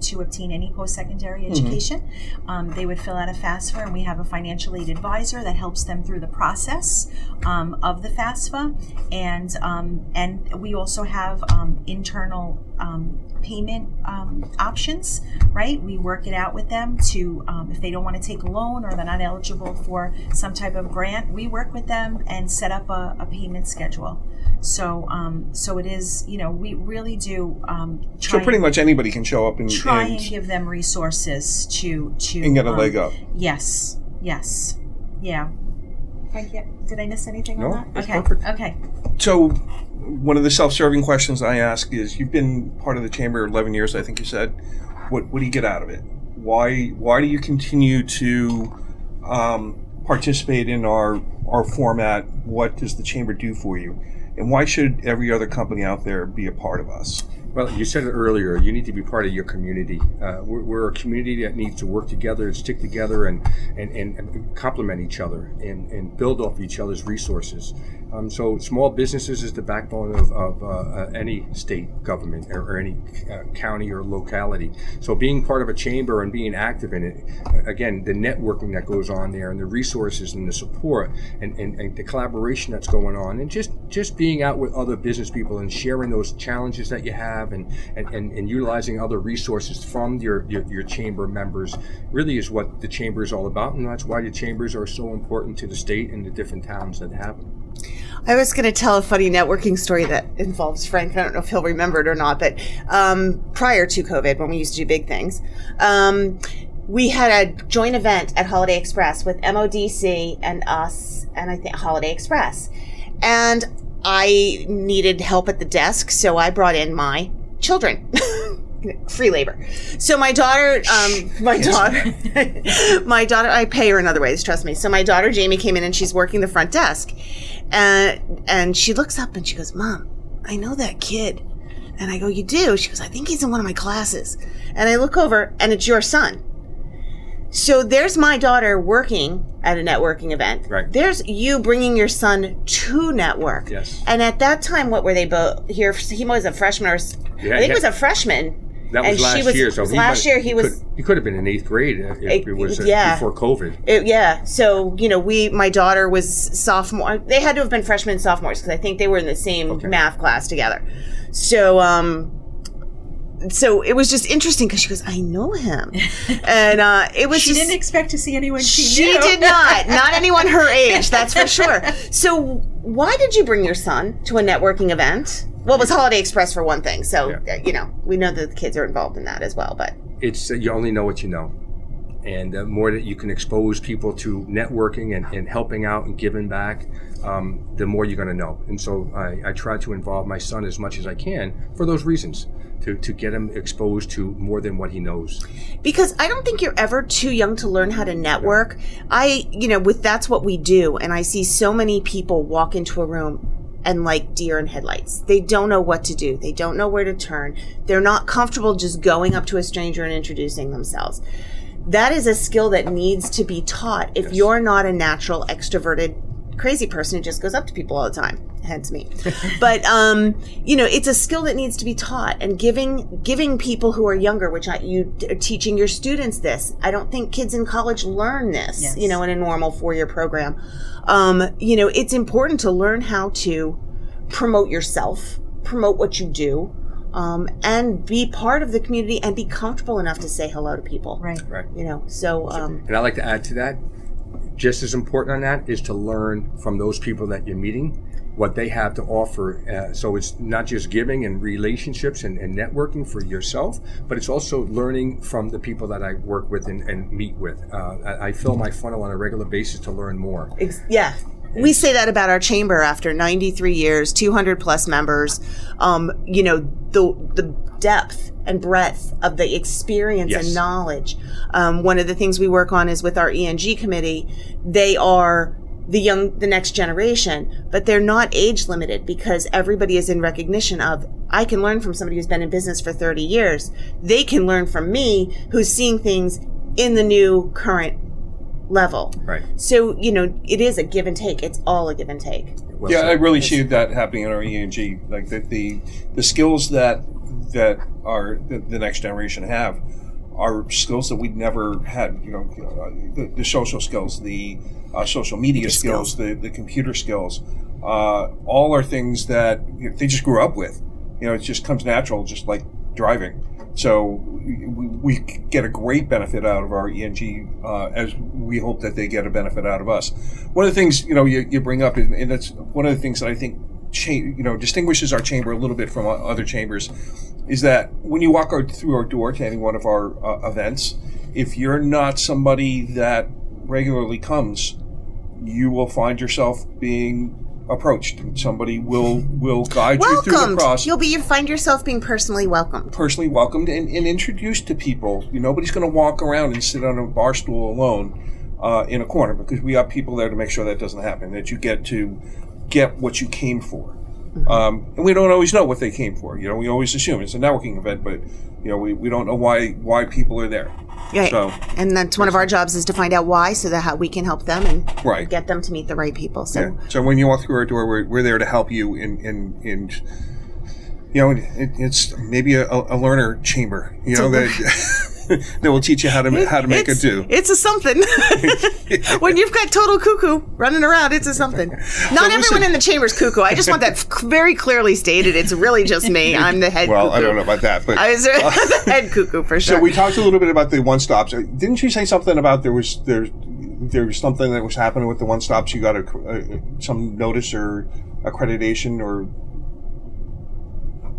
to obtain any post-secondary education. Mm-hmm. They would fill out a FAFSA, and we have a financial aid advisor that helps them through the process of the FAFSA, and we also have internal payment options, right? We work it out with them to, if they don't want to take a loan or they're not eligible for some type of grant, we work with them and set up a payment schedule. So so it is, we really do try. So pretty much anybody can show up and try and give them resources to and get a leg up. Yes. Yeah. Did I miss anything on that? That's perfect. Okay. So one of the self-serving questions I ask is, you've been part of the Chamber 11 years, I think you said. What do you get out of it? Why do you continue to participate in our format? What does the Chamber do for you? And why should every other company out there be a part of us? Well, you said it earlier, you need to be part of your community. We're a community that needs to work together and stick together and complement each other and build off each other's resources. So small businesses is the backbone of any state government or any county or locality. So being part of a chamber and being active in it, again, the networking that goes on there and the resources and the support and the collaboration that's going on, and just being out with other business people and sharing those challenges that you have, and utilizing other resources from your chamber members really is what the chamber is all about, and that's why the chambers are so important to the state and the different towns that have them. I was going to tell a funny networking story that involves Frank. I don't know if he'll remember it or not, but prior to COVID, when we used to do big things, we had a joint event at Holiday Express with MODC and us, and I think Holiday Express, and I needed help at the desk, so I brought in my children. Free labor. So my daughter, I pay her in other ways, trust me. So my daughter, Jamie, came in and she's working the front desk. And she looks up and she goes, "Mom, I know that kid." And I go, "You do?" She goes, "I think he's in one of my classes." And I look over and it's your son. So there's my daughter working at a networking event. Right. There's you bringing your son to network. Yes. And at that time, what were they both here? He was a freshman. He was a freshman. That was last year. So last year he was. He could have been in 8th grade if it was before COVID. So my daughter was sophomore. They had to have been freshmen and sophomores because I think they were in the same math class together. So. So it was just interesting because she goes, "I know him," and it was. She didn't expect to see anyone she knew. She did not anyone her age, that's for sure. So why did you bring your son to a networking event? Well, it was Holiday Express for one thing, so you know, we know that the kids are involved in that as well. But it's you only know what you know, and the more that you can expose people to networking and helping out and giving back, the more you're going to know. And so I try to involve my son as much as I can for those reasons, to get him exposed to more than what he knows. Because I don't think you're ever too young to learn how to network. That's what we do, and I see so many people walk into a room and like deer in headlights. They don't know what to do. They don't know where to turn. They're not comfortable just going up to a stranger and introducing themselves. That is a skill that needs to be taught if you're not a natural extroverted crazy person who just goes up to people all the time, hence me. But, it's a skill that needs to be taught, and giving people who are younger, which you're teaching your students this. I don't think kids in college learn this, in a normal four-year program. It's important to learn how to promote yourself, promote what you do, and be part of the community and be comfortable enough to say hello to people. Right. So. And I'd like to add to that. Just as important on that is to learn from those people that you're meeting what they have to offer. So it's not just giving and relationships and networking for yourself, but it's also learning from the people that I work with and meet with. I fill my funnel on a regular basis to learn more. Yeah. We say that about our chamber after 93 years, 200 plus members. The depth and breadth of the experience and knowledge. One of the things we work on is with our ENG committee. They are the next generation, but they're not age limited, because everybody is in recognition of, I can learn from somebody who's been in business for 30 years. They can learn from me, who's seeing things in the new current level. Right. So, it is a give and take. It's all a give and take. Well, I really see that happening in our ENG. Like the skills that are the next generation have are skills that we'd never had. The social skills, the social media skills, the computer skills, all are things that they just grew up with. It just comes natural, just like driving. So we get a great benefit out of our ENG, as we hope that they get a benefit out of us. One of the things you bring up, and that's one of the things that I think distinguishes our chamber a little bit from other chambers, is that when you walk through our door to any one of our events, if you're not somebody that regularly comes, you will find yourself being approached. Somebody will guide you through the process. You find yourself being personally welcomed and introduced to people. Nobody's going to walk around and sit on a bar stool alone in a corner, because we have people there to make sure that doesn't happen, that you get to get what you came for. And we don't always know what they came for. We always assume it's a networking event, but we don't know why people are there. Right. So, and that's one of our jobs, is to find out why, so that how we can help them and get them to meet the right people. So, so when you walk through our door, we're there to help you it's maybe a learner chamber, that will teach you how to make a do. It's a something. When you've got total cuckoo running around, it's a something. Not everyone in the chamber's cuckoo. I just want that very clearly stated. It's really just me. I'm the head cuckoo. Well, I don't know about that, but I was the head cuckoo for sure. So we talked a little bit about the one stops. Didn't you say something about there was something that was happening with the one stops? You got some notice or accreditation, or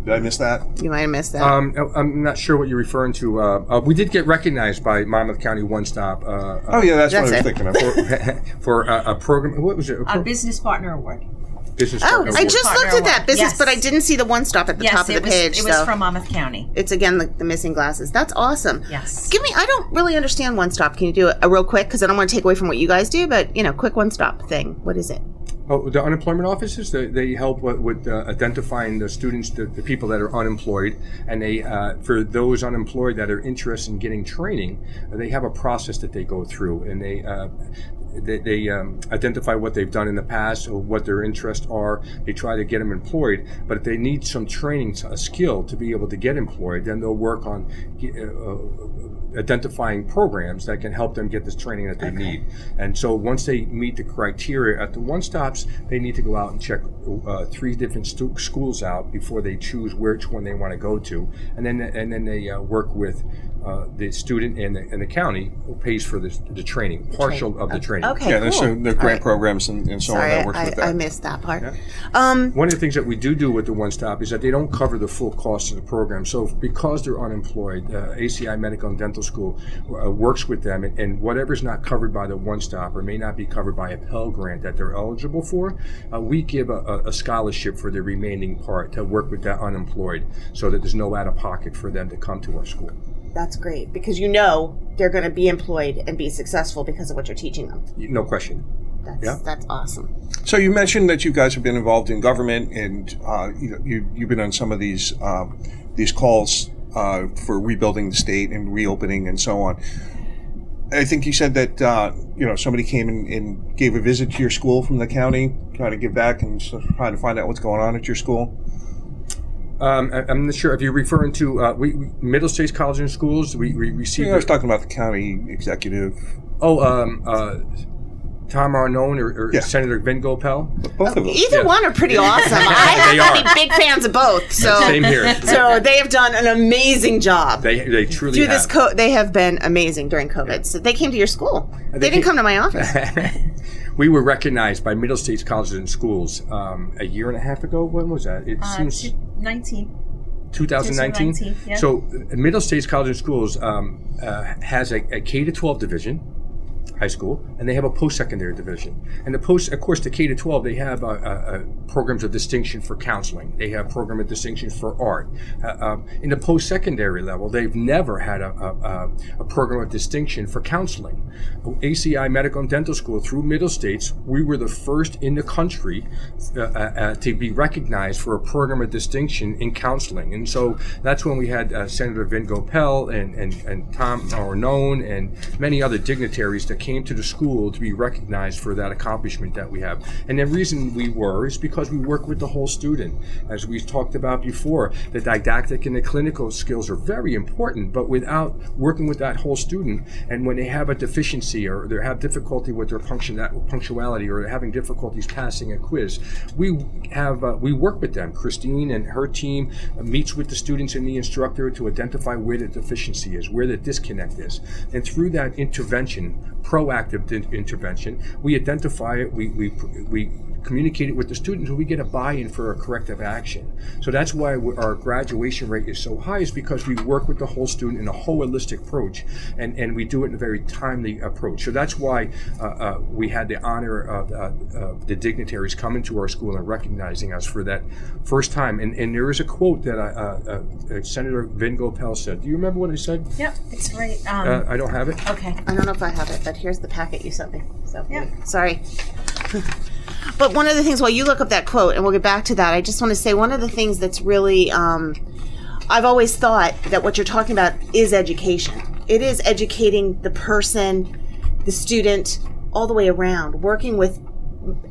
did I miss that? You might have missed that. I'm not sure what you're referring to. We did get recognized by Monmouth County One Stop. That's what I was thinking of. For a program. What was it? A Business Partner Award. Business Partner Award. I just looked at that business, but I didn't see the One Stop at the top of the page. It was from Monmouth County. It's, again, the missing glasses. That's awesome. Yes. I don't really understand One Stop. Can you do a real quick? Because I don't want to take away from what you guys do, but, quick One Stop thing. What is it? Oh, the unemployment offices, they help with identifying the students, the people that are unemployed, and they for those unemployed that are interested in getting training, they have a process that they go through, and they identify what they've done in the past or what their interests are. They try to get them employed, but if they need some training, a skill to be able to get employed, then they'll work on identifying programs that can help them get this training that they need. And so once they meet the criteria at the One Stops, they need to go out and check three different schools out before they choose which one they want to go to, and then they work with the student and the county pays for this, the training, partial of the training. Okay, yeah, there's some grant programs and so on that works with that. I missed that part. Yeah. One of the things that we do with the One Stop is that they don't cover the full cost of the program. So because they're unemployed, ACI Medical and Dental School works with them, and whatever's not covered by the One Stop or may not be covered by a Pell Grant that they're eligible for, we give a scholarship for the remaining part to work with that unemployed so that there's no out-of-pocket for them to come to our school. That's great, because you know they're going to be employed and be successful because of what you're teaching them. No question. That's awesome. So you mentioned that you guys have been involved in government, and you've been on some of these calls for rebuilding the state and reopening and so on. I think you said that somebody came and gave a visit to your school from the county, trying to give back and trying to find out what's going on at your school. I'm not sure if you're referring to Middle States College and Schools. We received. I was talking about the county executive. Oh, Tom Arnone or Senator Vin Gopal. Both of them. Either one are pretty awesome. I have been big fans of both. So same here. So they have done an amazing job. They truly have. They have been amazing during COVID. Yeah. So they came to your school. They didn't come to my office. We were recognized by Middle States Colleges and Schools a year and a half ago. When was that? It seems 2019. Yeah. So Middle States Colleges and Schools has a K-12 division, high school, and they have a post-secondary division. And the K-12, they have programs of distinction for counseling. They have program of distinction for art. In the post-secondary level, they've never had a program of distinction for counseling. ACI Medical and Dental School, through Middle States, we were the first in the country to be recognized for a program of distinction in counseling. And so that's when we had Senator Vin Gopal and Tom Arnone and many other dignitaries that came to the school to be recognized for that accomplishment that we have. And the reason we were is because we work with the whole student. As we talked about before, the didactic and the clinical skills are very important, but without working with that whole student, and when they have a deficiency or they have difficulty with their punctuality or having difficulties passing a quiz, we work with them. Christine and her team meets with the students and the instructor to identify where the deficiency is, where the disconnect is. And through that intervention, proactive intervention, we identify it, we communicate it with the students, and we get a buy-in for a corrective action. So that's why our graduation rate is so high, is because we work with the whole student in a holistic approach, and we do it in a very timely approach. So that's why we had the honor of the dignitaries coming to our school and recognizing us for that first time. And there is a quote that Senator Vin Gopal said. Do you remember what I said? Yep, it's right. I don't have it. Okay. I don't know if I have it, but here's the packet you sent me. So, sorry. But one of the things, while you look up that quote, and we'll get back to that, I just want to say one of the things that's really, I've always thought that what you're talking about is education. It is educating the person, the student, all the way around, working with,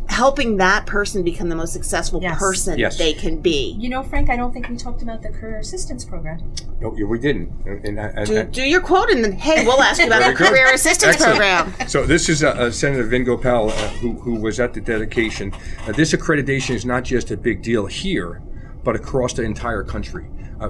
helping that person become the most successful person they can be. You know, Frank, I don't think we talked about the career assistance program. No, we didn't. Do your quote, and then, hey, we'll ask you about the career assistance program. So this is Senator Vin Gopal, who was at the dedication. This accreditation is not just a big deal here, but across the entire country.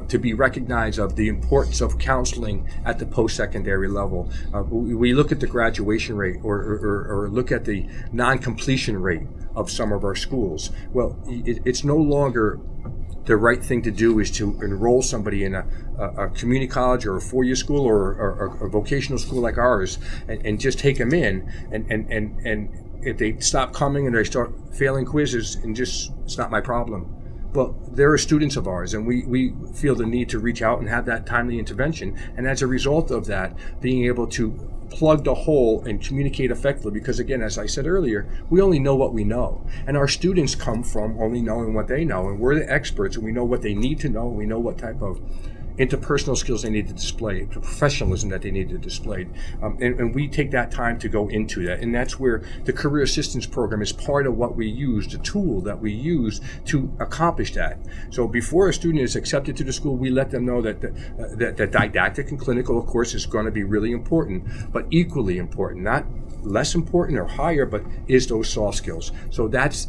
To be recognized of the importance of counseling at the post-secondary level. We look at the graduation rate or look at the non-completion rate of some of our schools. Well, it's no longer the right thing to do is to enroll somebody in a community college or a four-year school or a vocational school like ours and just take them in and if they stop coming and they start failing quizzes and just, it's not my problem. But there are students of ours, and we feel the need to reach out and have that timely intervention. And as a result of that, being able to plug the hole and communicate effectively, because again, as I said earlier, we only know what we know, and our students come from only knowing what they know, and we're the experts, and we know what they need to know, and we know what type of interpersonal skills they need to display, the professionalism that they need to display, and we take that time to go into that, and that's where the career assistance program is part of what we use, the tool that we use to accomplish that. So before a student is accepted to the school, we let them know that the didactic and clinical, of course, is going to be really important, but equally important, not less important or higher, but is those soft skills. So that's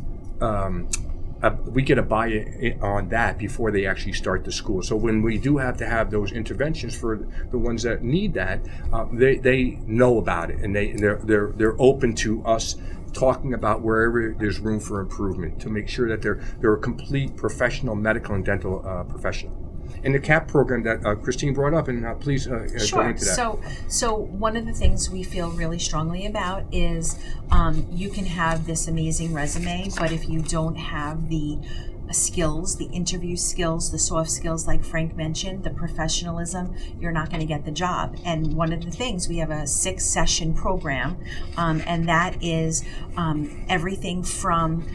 we get a buy-in on that before they actually start the school. So when we do have to have those interventions for the ones that need that, they know about it, and they're open to us talking about wherever there's room for improvement to make sure that they're a complete professional medical and dental professional. And the CAP program that Christine brought up, and please go into that. So one of the things we feel really strongly about is you can have this amazing resume, but if you don't have the skills, the interview skills, the soft skills like Frank mentioned, the professionalism, you're not going to get the job. And one of the things, we have a 6-session program, and that is everything from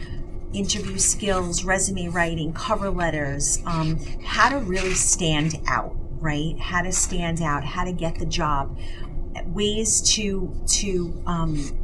interview skills, resume writing, cover letters, how to really stand out, right? How to stand out, how to get the job, ways to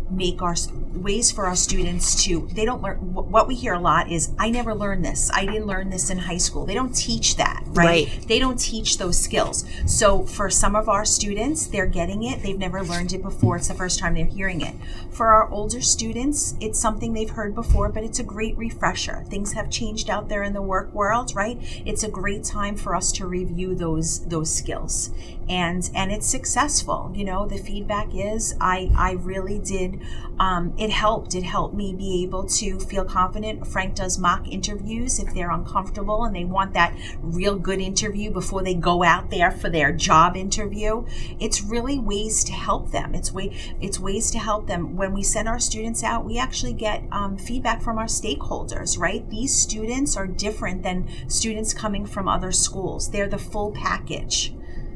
make our ways for our students to, they don't learn. What we hear a lot is, I never learned this. I didn't learn this in high school. They don't teach that, right? They don't teach those skills. So for some of our students, they're getting it. They've never learned it before. It's the first time they're hearing it. For our older students, it's something they've heard before, but it's a great refresher. Things have changed out there in the work world, right? It's a great time for us to review those skills. And it's successful. You know, the feedback is, I really did. It helped me be able to feel confident. Frank does mock interviews if they're uncomfortable and they want that real good interview before they go out there for their job interview. It's really ways to help them. It's ways to help them. When we send our students out, we actually get feedback from our stakeholders, right? These students are different than students coming from other schools. They're the full package.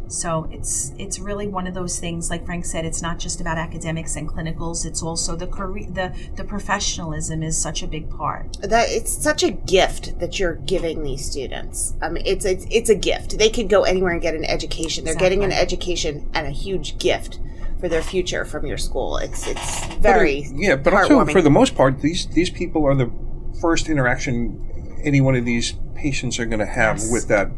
So it's really one of those things, like Frank said, it's not just about academics and clinicals, it's also the career, the professionalism is such a big part. That it's such a gift that you're giving these students. I mean, it's a gift. They can go anywhere and get an education. They're exactly. Getting an education and a huge gift for their future from your school. It's very but also, for the most part, these people are the first interaction any one of these patients are going to have with that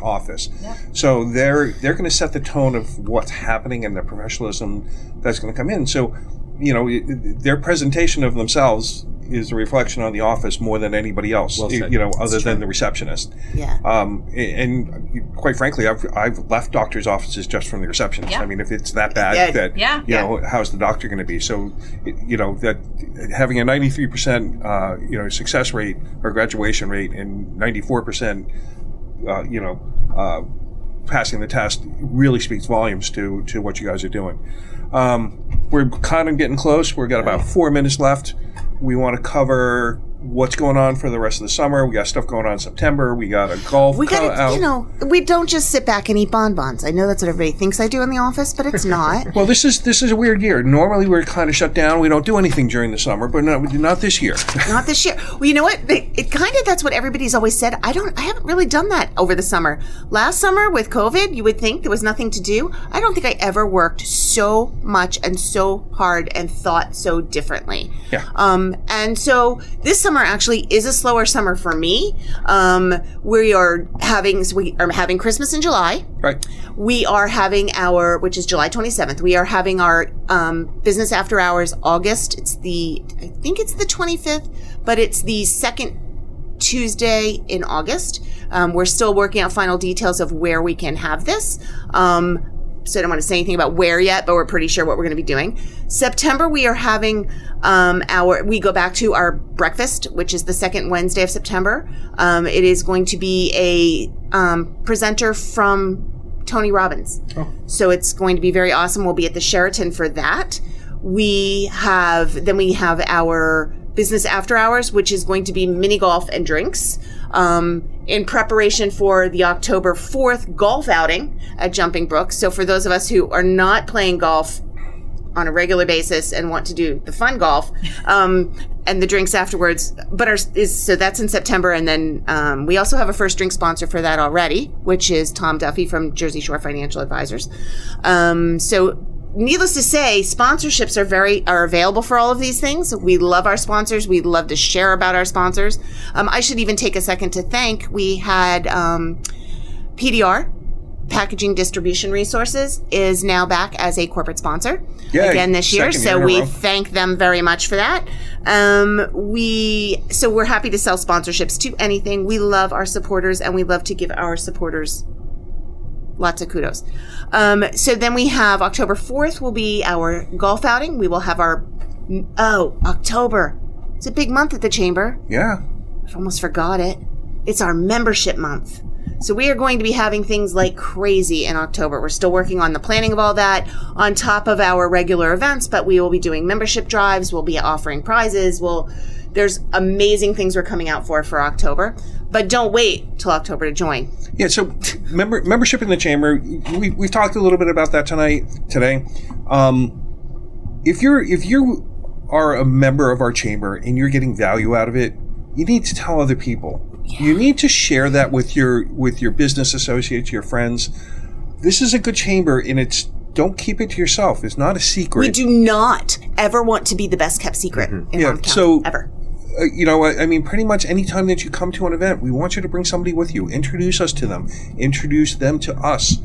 office. Yep. So they're going to set the tone of what's happening and the professionalism that's going to come in. So, you know, their presentation of themselves is a reflection on the office more than anybody else, than the receptionist. Yeah. And quite frankly, I've left doctor's offices just from the receptionist. Yeah. I mean, if it's that bad, know, how's the doctor going to be? So, you know, that having a 93% success rate or graduation rate and 94% passing the test really speaks volumes to what you guys are doing. We're kind of getting close. We've got about 4 minutes left. We want to cover what's going on for the rest of the summer. We got stuff going on in September. We got a golf. We got out. You know, we don't just sit back and eat bonbons. I know that's what everybody thinks I do in the office, but it's not. Well, this is a weird year. Normally, we're kind of shut down. We don't do anything during the summer, but not this year. Not this year. Well, you know what? It kind of, that's what everybody's always said. I haven't really done that over the summer. Last summer with COVID, you would think there was nothing to do. I don't think I ever worked so much and so hard and thought so differently. Yeah. And so this summer actually is a slower summer for me. We are having Christmas in July. Right. We are having which is July 27th. We are having our business after hours August. I think it's the 25th, but it's the second Tuesday in August. We're still working out final details of where we can have this. So I don't want to say anything about where yet, but we're pretty sure what we're going to be doing. September, we are having we go back to our breakfast, which is the second Wednesday of September. It is going to be a presenter from Tony Robbins. Oh. So it's going to be very awesome. We'll be at the Sheraton for that. We have our business after hours, which is going to be mini golf and drinks in preparation for the October 4th golf outing at Jumping Brook. So for those of us who are not playing golf on a regular basis and want to do the fun golf and the drinks afterwards, so that's in September. And then we also have a first drink sponsor for that already, which is Tom Duffy from Jersey Shore Financial Advisors. So needless to say, sponsorships are available for all of these things. We love our sponsors. We love to share about our sponsors. I should even take a second to thank. We had PDR, Packaging Distribution Resources is now back as a corporate sponsor again this year. So we thank them very much for that. So we're happy to sell sponsorships to anything. We love our supporters, and we love to give our supporters lots of kudos. So then we have October 4th will be our golf outing. We will have our October. It's a big month at the Chamber. Yeah. I almost forgot it. It's our membership month. So we are going to be having things like crazy in October. We're still working on the planning of all that on top of our regular events, but we will be doing membership drives. We'll be offering prizes. There's amazing things we're coming out for October, but don't wait till October to join. Yeah, so membership in the Chamber, we've talked a little bit about that today. If you are a member of our Chamber and you're getting value out of it, you need to tell other people. Yeah. You need to share that with your business associates, your friends. This is a good chamber, and don't keep it to yourself. It's not a secret. We do not ever want to be the best kept secret in Monmouth County, ever. Pretty much any time that you come to an event, we want you to bring somebody with you. Introduce us to them. Introduce them to us.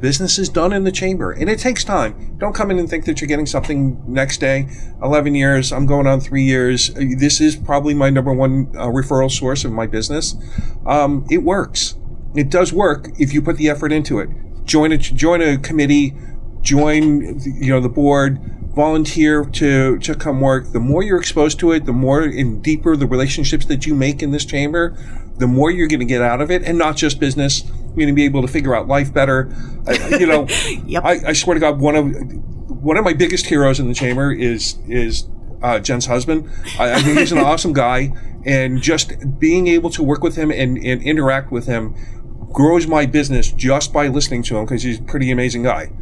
Business is done in the Chamber, and it takes time. Don't come in and think that you're getting something next day. 11 years, I'm going on 3 years. This is probably my number one referral source of my business. It works. It does work if you put the effort into it. Join a committee. Join the board. Volunteer to come work. The more you're exposed to it, the more and deeper the relationships that you make in this chamber, the more you're going to get out of it, and not just business. You're going to be able to figure out life better. Yep. I swear to God, one of my biggest heroes in the chamber is Jen's husband. I think he's an awesome guy, and just being able to work with him and interact with him grows my business just by listening to him, because he's a pretty amazing guy.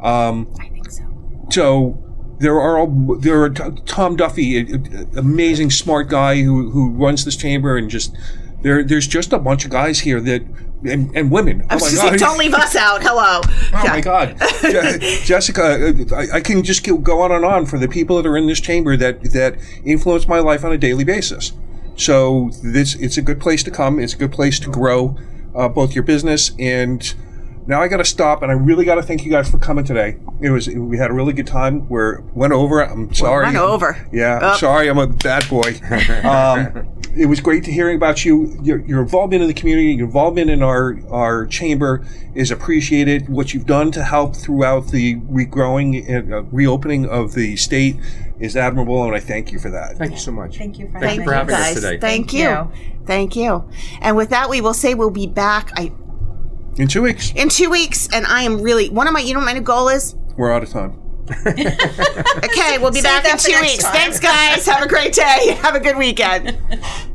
I think so. So. There are Tom Duffy, an amazing smart guy who runs this chamber, and just there's just a bunch of guys here that and women. Oh my God! Don't leave us out. Hello. Oh my God, Jessica, I can just go on and on for the people that are in this chamber that influence my life on a daily basis. So it's a good place to come. It's a good place to grow both your business and. Now I got to stop, and I really got to thank you guys for coming today. We had a really good time. Went over. I'm sorry. Went over. Yeah, I'm sorry. I'm a bad boy. It was great to hearing about you. Your involvement in the community, your involvement in our chamber is appreciated. What you've done to help throughout the regrowing and reopening of the state is admirable, and I thank you for that. Thank you so much. Thank you for having us today. Thank you. And with that, we will say we'll be back. In 2 weeks, and I am really my new goal is we're out of time. Okay, we'll be back in 2 weeks. Thanks, guys. Have a great day. Have a good weekend.